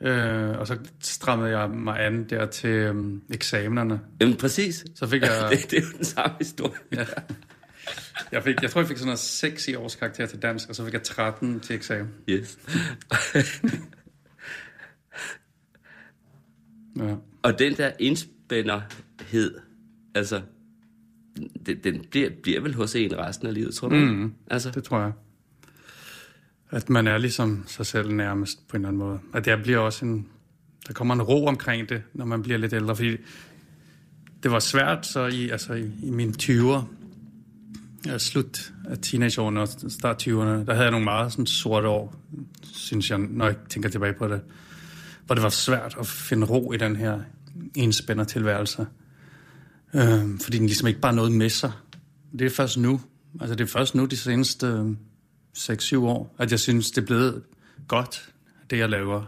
Øh, og så strammede jeg mig an der til øhm, eksamenerne. Jamen præcis. Så fik jeg... det, det er jo den samme historie. Ja. Jeg, fik, jeg tror, jeg fik sådan noget seks i års karakter til dansk, og så fik jeg tretten til eksamen. Yes. Ja. Og den der indspænderhed, altså, den, den bliver, bliver vel hos en resten af livet, tror du? Mm, altså. Det tror jeg. At man er ligesom sig selv nærmest på en eller anden måde. Og der bliver også en, der kommer en ro omkring det, når man bliver lidt ældre, fordi det var svært så i, altså i, i mine tyverne, slut af teenageårene og start tyverne, der havde jeg nogle meget sådan sorte år, synes jeg, når jeg tænker tilbage på det. Og det var svært at finde ro i den her enspændertilværelse. Øh, fordi den ligesom ikke bare noget med sig. Det er først nu. Altså det er først nu de seneste øh, seks syv år, at jeg synes, det er blevet godt, det jeg laver.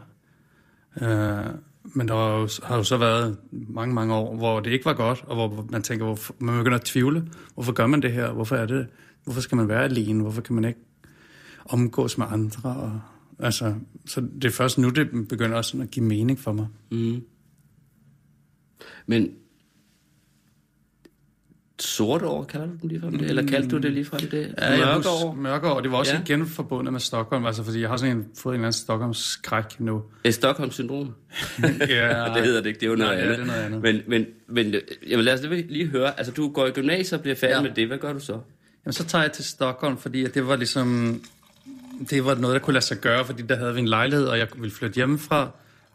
Øh, men der har jo, har jo så været mange, mange år, hvor det ikke var godt, og hvor man tænker, hvorfor, man begynder at tvivle. Hvorfor gør man det her? Hvorfor er det? Hvorfor skal man være alene? Hvorfor kan man ikke omgås med andre? Og altså, så det er først nu, det begynder også sådan at give mening for mig. Mm. Men sorte år, kalder du det ligefrem det? Eller kaldte du det ligefrem det? Ja, mørke år. Mørke år, det var også ja. igen forbundet med Stockholm, altså fordi jeg har sådan en, fået en eller anden Stockholm-skræk nu. Et Stockholm-syndrom? Ja. Det hedder det ikke, det er jo noget, ja, andet. Ja, det er noget andet. Men, men, men jamen, lad os lige høre, altså du går i gymnasiet og bliver færdig ja. med det, hvad gør du så? Jamen så tager jeg til Stockholm, fordi det var ligesom, det var noget, der kunne lade sig gøre, fordi der havde vi en lejlighed, og jeg ville flytte hjemmefra,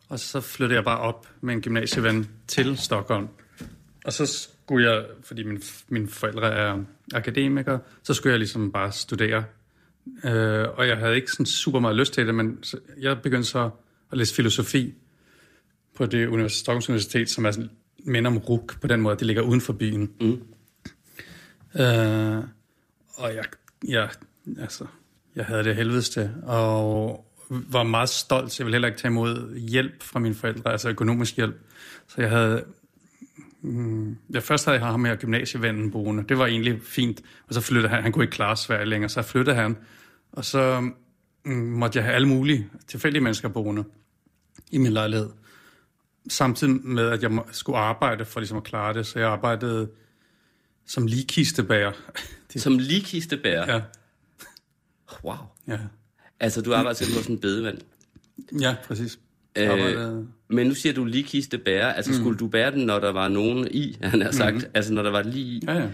og så flyttede jeg bare op med en gymnasieven til Stockholm. Og så skulle jeg, fordi mine, mine forældre er akademikere, så skulle jeg ligesom bare studere. Øh, og jeg havde ikke sådan super meget lyst til det, men så, jeg begyndte så at læse filosofi på det univers- Stockholms Universitet, som er sådan, minder om R U C på den måde, det ligger uden for byen. Mm. Øh, og jeg, jeg, altså, jeg havde det helvedes til, og var meget stolt. Jeg ville heller ikke tage imod hjælp fra mine forældre, altså økonomisk hjælp. Så jeg havde... Jeg først havde jeg ham her gymnasievennen boende. Det var egentlig fint. Og så flyttede han. Han kunne ikke klare Sverige længere, så flyttede han. Og så måtte jeg have alle mulige tilfældige mennesker boende i min lejlighed. Samtidig med, at jeg skulle arbejde for ligesom at klare det. Så jeg arbejdede som ligkistebærer. Som ligkistebærer? Ja. Wow. Ja. Altså, du arbejdede selv på sådan en bedemand. Ja, præcis. Øh, men nu siger du ligkiste bære. Altså mm. skulle du bære den, når der var nogen i, han har sagt, mm-hmm. altså når der var lige i. Ja, ja.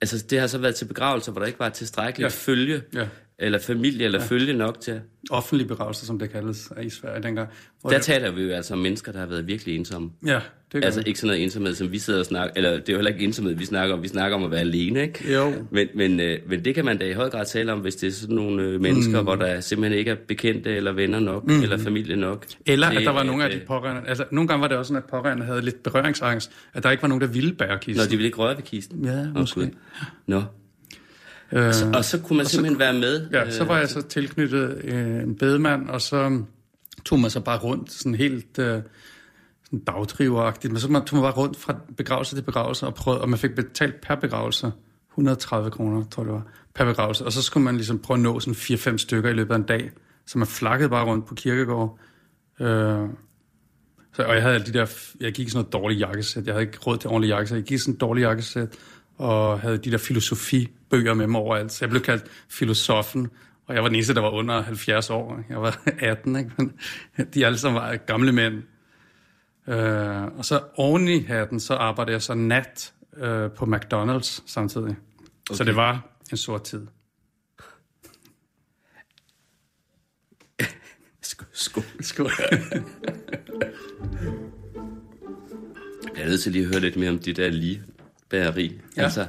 Altså det har så været til begravelser, hvor der ikke var tilstrækkeligt ja. følge, ja. eller familie, eller ja. følge nok til. Offentlige begravelser, som det kaldes i Sverige dengang. Der det... taler vi jo altså om mennesker, der har været virkelig ensomme. Ja, det altså ikke sådan noget ensomhed, som vi sidder og snakker, eller det er jo heller ikke ensomhed, vi snakker om, vi snakker om at være alene, ikke? Jo. Men, men, øh, men det kan man da i høj grad tale om, hvis det er sådan nogle øh, mennesker, mm. hvor der simpelthen ikke er bekendte, eller venner nok, mm. eller familie nok. Eller til, at der var nogle af de pårørende, altså nogle gange var det også sådan, at pårørende havde lidt berøringsangst, at der ikke var nogen, der ville bære kisten. Nå, de ville ikke røre ved kisten. Ja, måske. Okay. Nå. Øh, så, og så kunne man simpelthen så, være med. Ja, øh, så var jeg så tilknyttet øh, en bedemand, og så tog man så bare rundt, sådan helt øh, sådan dagdriveragtigt. Men så man, tog man bare rundt fra begravelse til begravelse, og, prøvede, og man fik betalt per begravelse, hundrede og tredive kroner, tror det var, per begravelse. Og så skulle man ligesom prøve at nå sådan fire-fem stykker i løbet af en dag. Så man flakkede bare rundt på kirkegård. Øh, så, og jeg havde de der, jeg gik i sådan noget dårligt jakkesæt, jeg havde ikke råd til ordentligt jakkesæt, jeg gik i sådan et dårligt jakkesæt, og havde de der filosofibøger med mig overalt. Så jeg blev kaldt filosofen, og jeg var den eneste, der var under halvfjerds år. Jeg var atten, ikke? Men de alle sammen var gamle mænd. Øh, og så oven i hatten, så arbejdede jeg så nat øh, på McDonald's samtidig. Okay. Så det var en sort tid. Skål. Skål. Jeg er nødt til lige at høre lidt mere om det der lige... bæreri. Ja. Altså,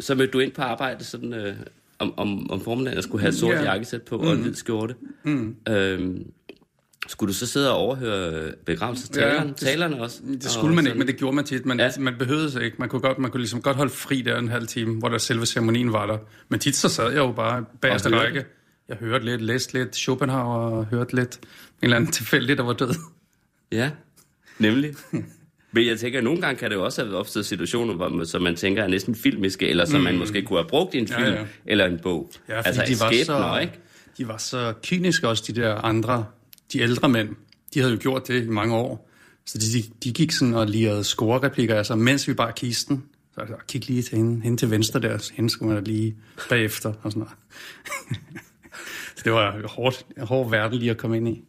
så mødte du ind på arbejde sådan, øh, om, om, om formiddagen, og skulle have sort yeah. jakkesæt på mm. og en hvid skjorte. Mm. Øhm, skulle du så sidde og overhøre begravelsetalerne ja, talerne også? Det skulle og man sådan. Ikke, men det gjorde man tit. Man, ja. man behøvede sig ikke. Man kunne, godt, man kunne ligesom godt holde fri der en halv time, hvor der selve ceremonien var der. Men tit så sad jeg jo bare bagerste række. Jeg hørte lidt, læste lidt, Schopenhauer hørte lidt. En eller anden tilfældig, der var død. Ja, nemlig. Men jeg tænker, at nogle gange kan det jo også have opstået situationer, hvor man, som man tænker er næsten filmiske, eller som mm. man måske kunne have brugt i en film ja, ja. eller en bog. Ja, altså de var, skæbner, så, ikke? De var så kyniske også, de der andre, de ældre mænd. De havde jo gjort det i mange år. Så de, de gik sådan og lirede scorereplikker, altså mens vi bare kisten. Så jeg altså, kig lige til hende, hende til venstre der, hende skulle man da lige bagefter og sådan noget. Så det var en hård, hård verden lige at komme ind i.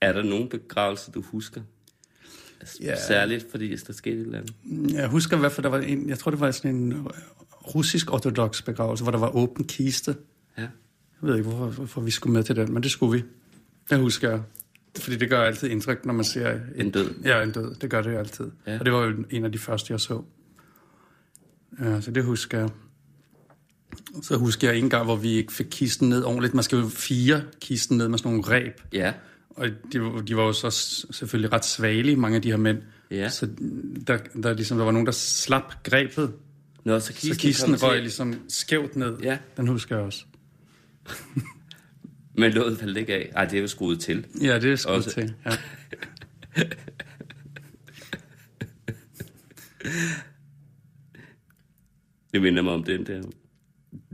Er der nogen begravelse, du husker? Yeah. Særligt, fordi der skete et eller andet. Jeg husker i hvert fald, der var en, jeg tror, det var sådan en russisk ortodoks begravelse, hvor der var åben kiste. Ja. Jeg ved ikke, hvorfor, hvorfor vi skulle med til den, men det skulle vi. Det husker jeg. Fordi det gør altid indtryk, når man ser... En død. Ja, en død. Det gør det altid. Ja. Og det var jo en af de første, jeg så. Ja, så det husker jeg. Så husker jeg en gang, hvor vi ikke fik kisten ned ordentligt. Man skal jo fire kisten ned med sådan nogle ræb. Ja. Og de, de var jo så selvfølgelig ret svagelige, mange af de her mænd. Ja. Så der, der, ligesom, der var nogen, der slap grebet. Nå, så kisten, så kisten røg til... ligesom skævt ned. Ja. Den husker jeg også. Men låget faldt ikke af. Ej, det er jo skruet til. Ja, det er skruet også. Til. Ja. Det minder mig om den der...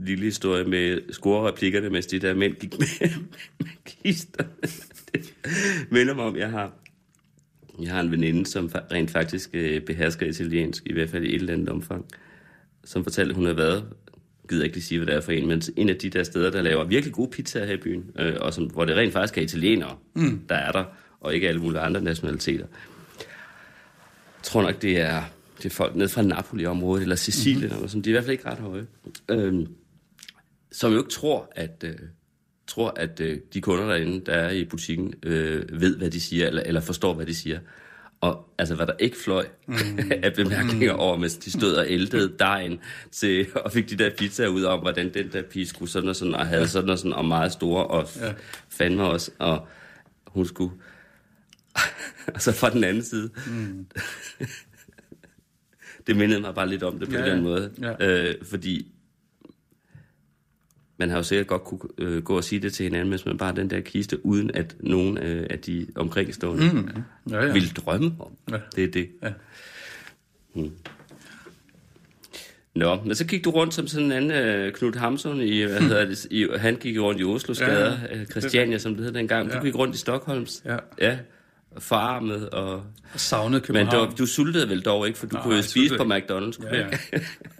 lille historie med score-replikkerne, mens de der mænd gik med, med kisterne. Det minder mig om, jeg har, jeg har en veninde, som rent faktisk behersker italiensk, i hvert fald i et eller andet omfang, som fortalte, hun havde været, gider ikke lige sige, hvad det er for en, men en af de der steder, der laver virkelig gode pizzaer her i byen, øh, og som, hvor det rent faktisk er italienere, mm. der er der, og ikke alle mulige andre nationaliteter. Jeg tror nok, det er, det er folk nede fra Napoli-området, eller Sicilien, mm-hmm. eller sådan, de er i hvert fald ikke ret høje, øh, som jo ikke tror, at, øh, tror, at øh, de kunder derinde, der er i butikken, øh, ved, hvad de siger, eller, eller forstår, hvad de siger. Og altså, hvad der ikke fløj mm. af bemærkninger over, mens de stod og æltede dejen til, og fik de der pizzaer ud om, hvordan den der pige skulle sådan og sådan, og havde sådan og sådan, og meget store, og ja. fandme også, og hun skulle... og så fra den anden side. Mm. Det mindede mig bare lidt om det på ja, den måde. Ja. Øh, fordi man har jo sikkert godt kunne øh, gå og sige det til hinanden, mens man bare den der kiste, uden at nogen øh, af de omkringstående mm. ja, ja. ville drømme om. Ja. Det er det. Ja. Hmm. Nå, men så gik du rundt som sådan en anden øh, Knut Hamsun i, hvad hedder det, i, han gik rundt i Oslos gader, ja, ja. Christiania, som det hed dengang. Ja. Du gik rundt i Stockholms. Ja. ja. Forarmet og... og savnet København. Men du, du sultede vel dog ikke, for du nej, kunne jo spise på McDonald's. Ja, ja.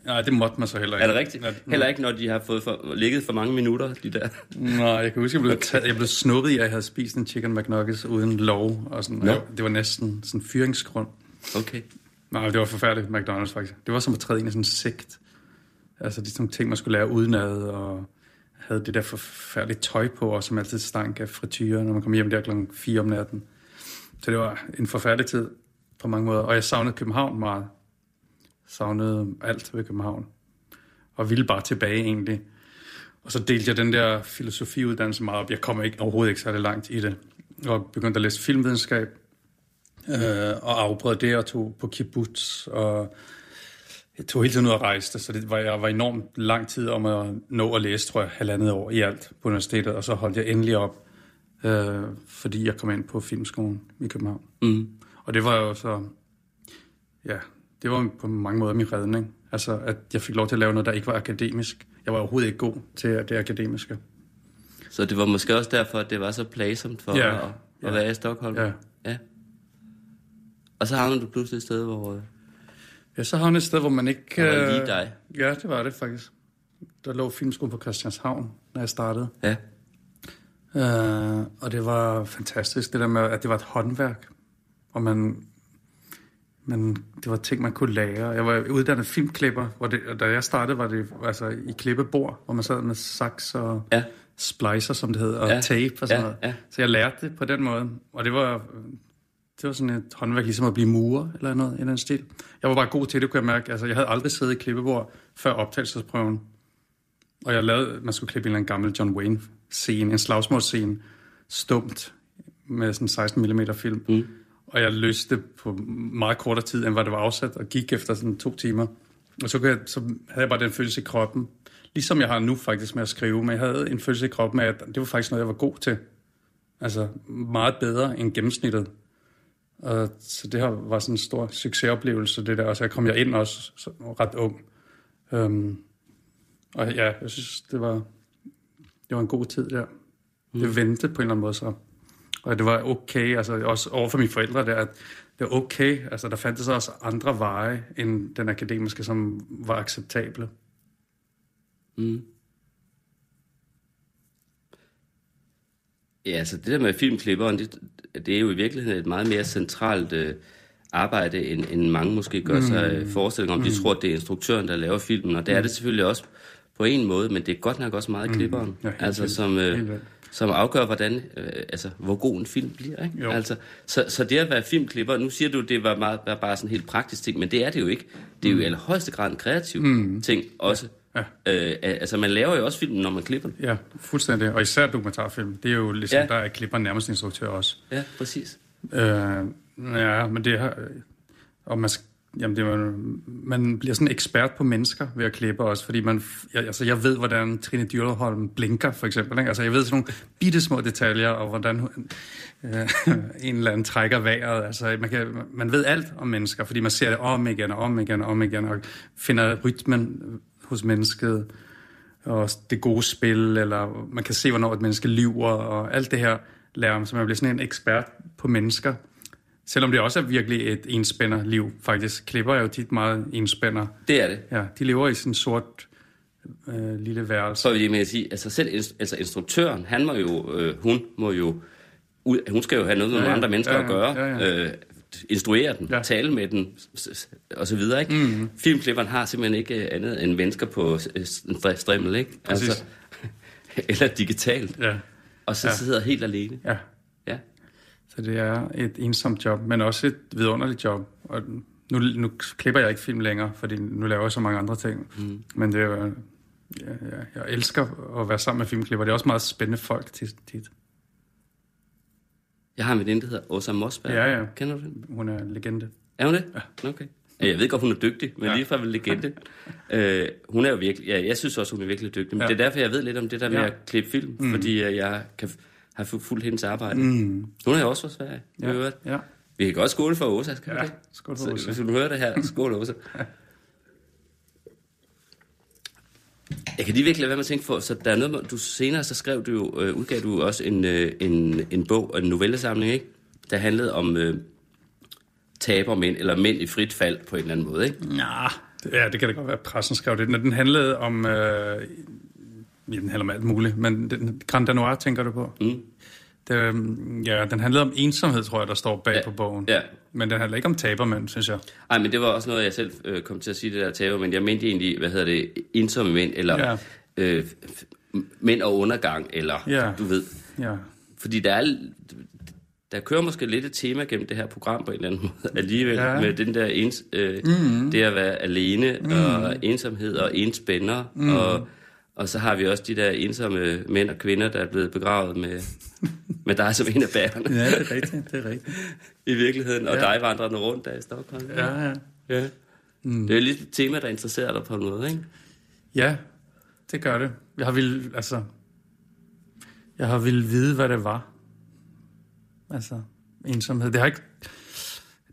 Nej, det måtte man så heller ikke. Er det rigtigt? Heller ikke, når de har fået for, ligget for mange minutter, de der... Nej, jeg kan huske, jeg blev, t- jeg blev snuppet i, at jeg havde spist en Chicken McNuggets uden lov. Og sådan, no. og det var næsten sådan en fyringsgrund. Okay. Nej, det var forfærdeligt, McDonald's faktisk. Det var som at træde ind i sådan en sekt. Altså, de ting, man skulle lære udenad, og... havde det der forfærdelige tøj på, og som altid stank af frityre, når man kom hjem der klokken fire om natten. Så det var en forfærdelig tid på mange måder. Og jeg savnede København meget. Savnede alt ved København. Og ville bare tilbage egentlig. Og så delte jeg den der filosofiuddannelse meget op. Jeg kom ikke, overhovedet ikke særlig langt i det. Og begyndte at læse filmvidenskab. Øh, og afbrød det og tog på kibbutz. Og jeg tog hele tiden ud og rejste. Så det var, jeg var enormt lang tid om at nå at læse, tror jeg, halvandet år i alt på universitetet. Og så holdt jeg endelig op. Øh, fordi jeg kom ind på Filmskolen i København. Mm. Og det var jo så... Ja, det var på mange måder min redning. Altså, at jeg fik lov til at lave noget, der ikke var akademisk. Jeg var overhovedet ikke god til det akademiske. Så det var måske også derfor, at det var så plagsomt for ja, at, at ja. være i Stockholm? Ja. ja. Og så havnede du pludselig et sted, hvor... Ja, så havnede et sted, hvor man ikke... Det var lige dig. Ja, det var det faktisk. Der lå Filmskolen på Christianshavn, når jeg startede. Ja. Uh, og det var fantastisk, det der med, at det var et håndværk, og man, man, det var ting, man kunne lære. Jeg var uddannet filmklipper, hvor det, og da jeg startede, var det altså i klippebord, hvor man sad med saks og ja. splicer, som det hed, og ja. tape og sådan ja. noget. Ja. Så jeg lærte det på den måde, og det var, det var sådan et håndværk, ligesom at blive murer eller noget, en eller anden stil. Jeg var bare god til det, kunne jeg mærke. Altså, jeg havde aldrig siddet i klippebord før optagelsesprøven. Og jeg lavede, man skulle klippe en eller anden gammel John Wayne-scene, en slagsmålscene, stumt med sådan seksten millimeter film. Mm. Og jeg løste det på meget kortere tid, end hvad det var afsat, og gik efter sådan to timer. Og så, jeg, så havde jeg bare den følelse i kroppen, ligesom jeg har nu faktisk med at skrive, men jeg havde en følelse i kroppen af, at det var faktisk noget, jeg var god til. Altså meget bedre end gennemsnittet. Og så det her var sådan en stor succesoplevelse, det der. Og så kom jeg ind også så ret ung. Um, Og ja, jeg synes, det var, det var en god tid, ja. Det mm. ventede på en eller anden måde så. Og det var okay, altså også overfor mine forældre, der, at det var okay. Altså der fandtes også andre veje end den akademiske, som var acceptable. Mm. Ja, altså det der med filmklipperen, det, det er jo i virkeligheden et meget mere centralt... Øh... arbejde, end, end mange måske gør sig mm. forestilling om. Mm. De tror, at det er instruktøren, der laver filmen, og det mm. er det selvfølgelig også på en måde, men det er godt nok også meget klipperen, mm. ja, altså, som, øh, som afgør, hvordan, øh, altså, hvor god en film bliver. Ikke? Altså, så, så det at være filmklipper, nu siger du, det var, meget, var bare sådan en helt praktisk ting, men det er det jo ikke. Det er jo i allerhøjeste grad en kreativ mm. ting også. Ja. Øh, altså, man laver jo også filmen, når man klipper den. Ja, fuldstændig. Og især dokumentarfilm. Det er jo ligesom, ja. der er klipperen nærmest instruktør også. Ja, præcis. Øh, Ja, men det har, og man, jamen det er, man bliver sådan ekspert på mennesker ved at klippe også, fordi man, jeg, altså jeg ved, hvordan Trine Dyrholm blinker, for eksempel. Ikke? Altså jeg ved sådan nogle bittesmå detaljer, og hvordan øh, en eller anden trækker vejret. Altså man, kan, man ved alt om mennesker, fordi man ser det om igen og om igen og om igen, og finder rytmen hos mennesket. og det gode spil, eller man kan se, hvornår et menneske lyver, og alt det her lærer man, så man bliver sådan en ekspert på mennesker. Selvom det også er virkelig et enspænderliv, faktisk. Klipper er jo tit meget enspænder. Det er det. Ja, de lever i sådan en sort øh, lille værelse. Så vil jeg sige, altså selv altså instruktøren, han må jo, øh, hun må jo, ud, hun skal jo have noget med ja, nogle andre mennesker ja, ja, at gøre, ja, ja. Øh, instruere den, ja. Tale med den, og så videre, ikke? Mm-hmm. Filmklipperen har simpelthen ikke andet end mennesker på en strimmel, ikke? Altså, eller digitalt. Ja. Og så ja. Sidder helt alene. Ja. Ja. Så det er et ensomt job, men også et vidunderligt job. Og nu, nu klipper jeg ikke film længere, fordi nu laver jeg så mange andre ting. Mm. Men det er, ja, ja, jeg elsker at være sammen med filmklipper. Det er også meget spændende folk tit. Jeg har en veninde, der hedder Åsa Mossberg. Ja, ja. Kender du den? Hun er legende. Er hun det? Ja. Okay. Jeg ved godt, hun er dygtig, men ja. Lige fra vel legende. øh, hun er jo virkelig... Ja, jeg synes også, hun er virkelig dygtig, men ja. Det er derfor, jeg ved lidt om det der med ja. At klippe film, mm. fordi jeg kan, har fulgt hendes arbejde. Mm. Hun er jo også fra Sverige. Ja. Ja. Vi kan godt skåle for Åsa, skal ja. Vi det? Skål for Åsa. Hvis du hører det her, skål Åsa. Ja. Jeg kan lige virkelig lade være med at tænke på, så der er noget med, du senere så skrev du jo, øh, udgav du også en, øh, en, en bog, en novellesamling, ikke? Der handlede om øh, tabermænd, eller mænd i frit fald på en eller anden måde, ikke? Nå, ja, det kan da godt være, pressen skrev det. Når den handlede om, øh, ja, den handler om alt muligt, men den, Grand Danois tænker du på? Mm. Det, ja, den handlede om ensomhed, tror jeg, der står bag ja, på bogen. Ja. Men den handler ikke om tabermænd, synes jeg. Nej, men det var også noget, jeg selv øh, kom til at sige, det der tabermænd. Jeg mente egentlig, hvad hedder det, ensomme mænd, eller ja. øh, mænd og undergang, eller ja. Du ved. Ja. Fordi der er, der kører måske lidt et tema gennem det her program på en eller anden måde alligevel, ja. Med den der ens, øh, mm. det at være alene, mm. og ensomhed, og enspænder, mm. og... Og så har vi også de der ensomme mænd og kvinder, der er blevet begravet med, med dig som en af bærerne. Ja, det er rigtigt, det er rigtigt. I virkeligheden, og ja. Dig vandrende rundt der i Stockholm. Ja, ja. ja. Mm. Det er jo lidt et tema, der interesserer dig på en måde, ikke? Ja, det gør det. Jeg har ville, altså, jeg har ville vide, hvad det var. Altså, ensomhed. Det har ikke...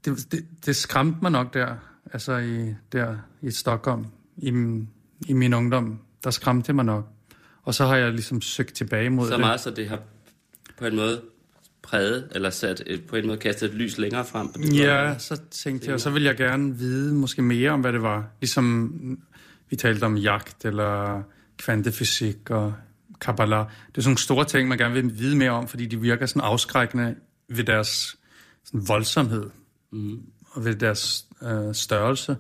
Det, det, det skræmte mig nok der, altså i, der i Stockholm, i, i min ungdom. Der skræmte mig nok. Og så har jeg ligesom søgt tilbage mod det. Så meget, det. Så det har på en måde præget, eller sat et, på en måde kastet et lys længere frem. Ja, så tænkte jeg, og så ville jeg gerne vide måske mere om, hvad det var. Ligesom vi talte om jagt, eller kvantefysik og kabbalah. Det er sådan nogle store ting, man gerne vil vide mere om, fordi de virker sådan afskrækkende ved deres sådan voldsomhed, mm. og ved deres øh, størrelse.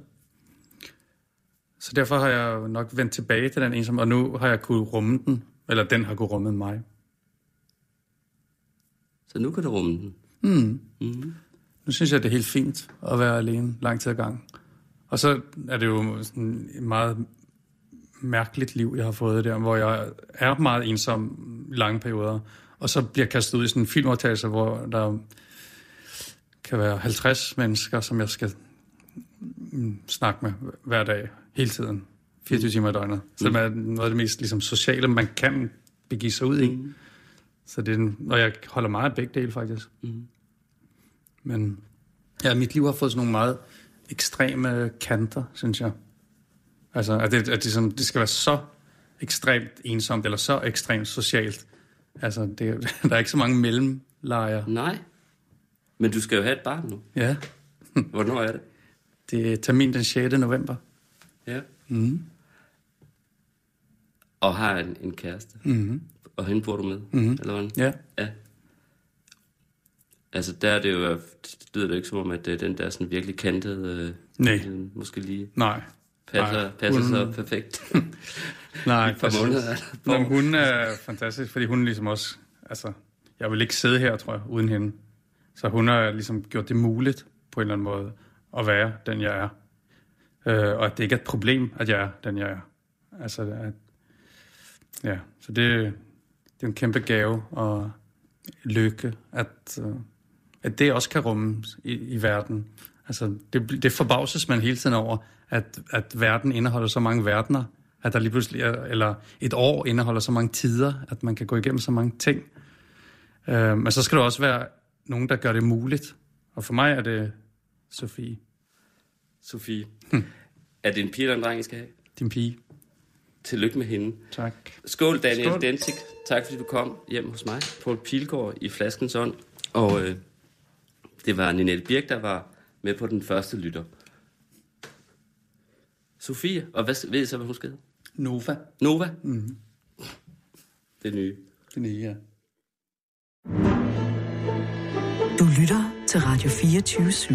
Så derfor har jeg nok vendt tilbage til den ensomme, og nu har jeg kunnet rumme den, eller den har kunnet rumme mig. Så nu kan du rumme den? Mm. Mm. Nu synes jeg, det er helt fint at være alene lang tid ad gangen. Og så er det jo sådan et meget mærkeligt liv, jeg har fået der, hvor jeg er meget ensom i lange perioder, og så bliver kastet ud i sådan en filmoptagelse, hvor der kan være halvtreds mennesker, som jeg skal snakke med hver dag, hele tiden, fireogtyve timer i døgnet. Så det er noget af det mest ligesom, sociale, man kan begive sig ud i. Mm. Så det er en, og jeg holder meget af begge dele, faktisk. Mm. Men ja, mit liv har fået sådan nogle meget ekstreme kanter, synes jeg. Altså, at det, at det, som, det skal være så ekstremt ensomt, eller så ekstremt socialt. Altså, det, der er ikke så mange mellemlejer. Nej, men du skal jo have et barn nu. Ja. Hvornår er det? Det er termin den sjette november. Ja. Mm. Og har en, en kæreste. Mm. Og hende bor du med, mm. eller hvordan? Ja. ja. Altså, der er det jo, det lyder det ikke som om, at den der sådan virkelig kantede... Nej. Den, måske lige... Nej. Passer, Nej. passer hun... så perfekt. Nej. Et par måneder. Nå, hun er fantastisk, fordi hun ligesom også... Altså, jeg vil ikke sidde her, tror jeg, uden hende. Så hun har ligesom gjort det muligt, på en eller anden måde, at være den, jeg er. Øh, og at det ikke er et problem, at jeg er den, jeg er. Altså, at, ja, så det, det er en kæmpe gave og lykke, at, at det også kan rummes i, i verden. Altså, det, det forbavses man hele tiden over, at, at verden indeholder så mange verdener, at der lige pludselig er, eller et år indeholder så mange tider, at man kan gå igennem så mange ting. Øh, men så skal der også være nogen, der gør det muligt. Og for mig er det Sofie. Sofie. Hm. Er det en pige eller en dreng, I skal have? Det er en pige. Tillykke med hende. Tak. Skål, Daniel Skål. Dencik. Tak, fordi du kom hjem hos mig. Poul Pilgaard i Flaskens Ånd. Og øh, det var Ninette Birk, der var med på den første lytter. Sofie, og hvad ved I så, hvad hun skal hedde? Nova. Nova? Mm-hmm. Det nye. Det nye, ja. Du lytter til Radio fireogtyve syv.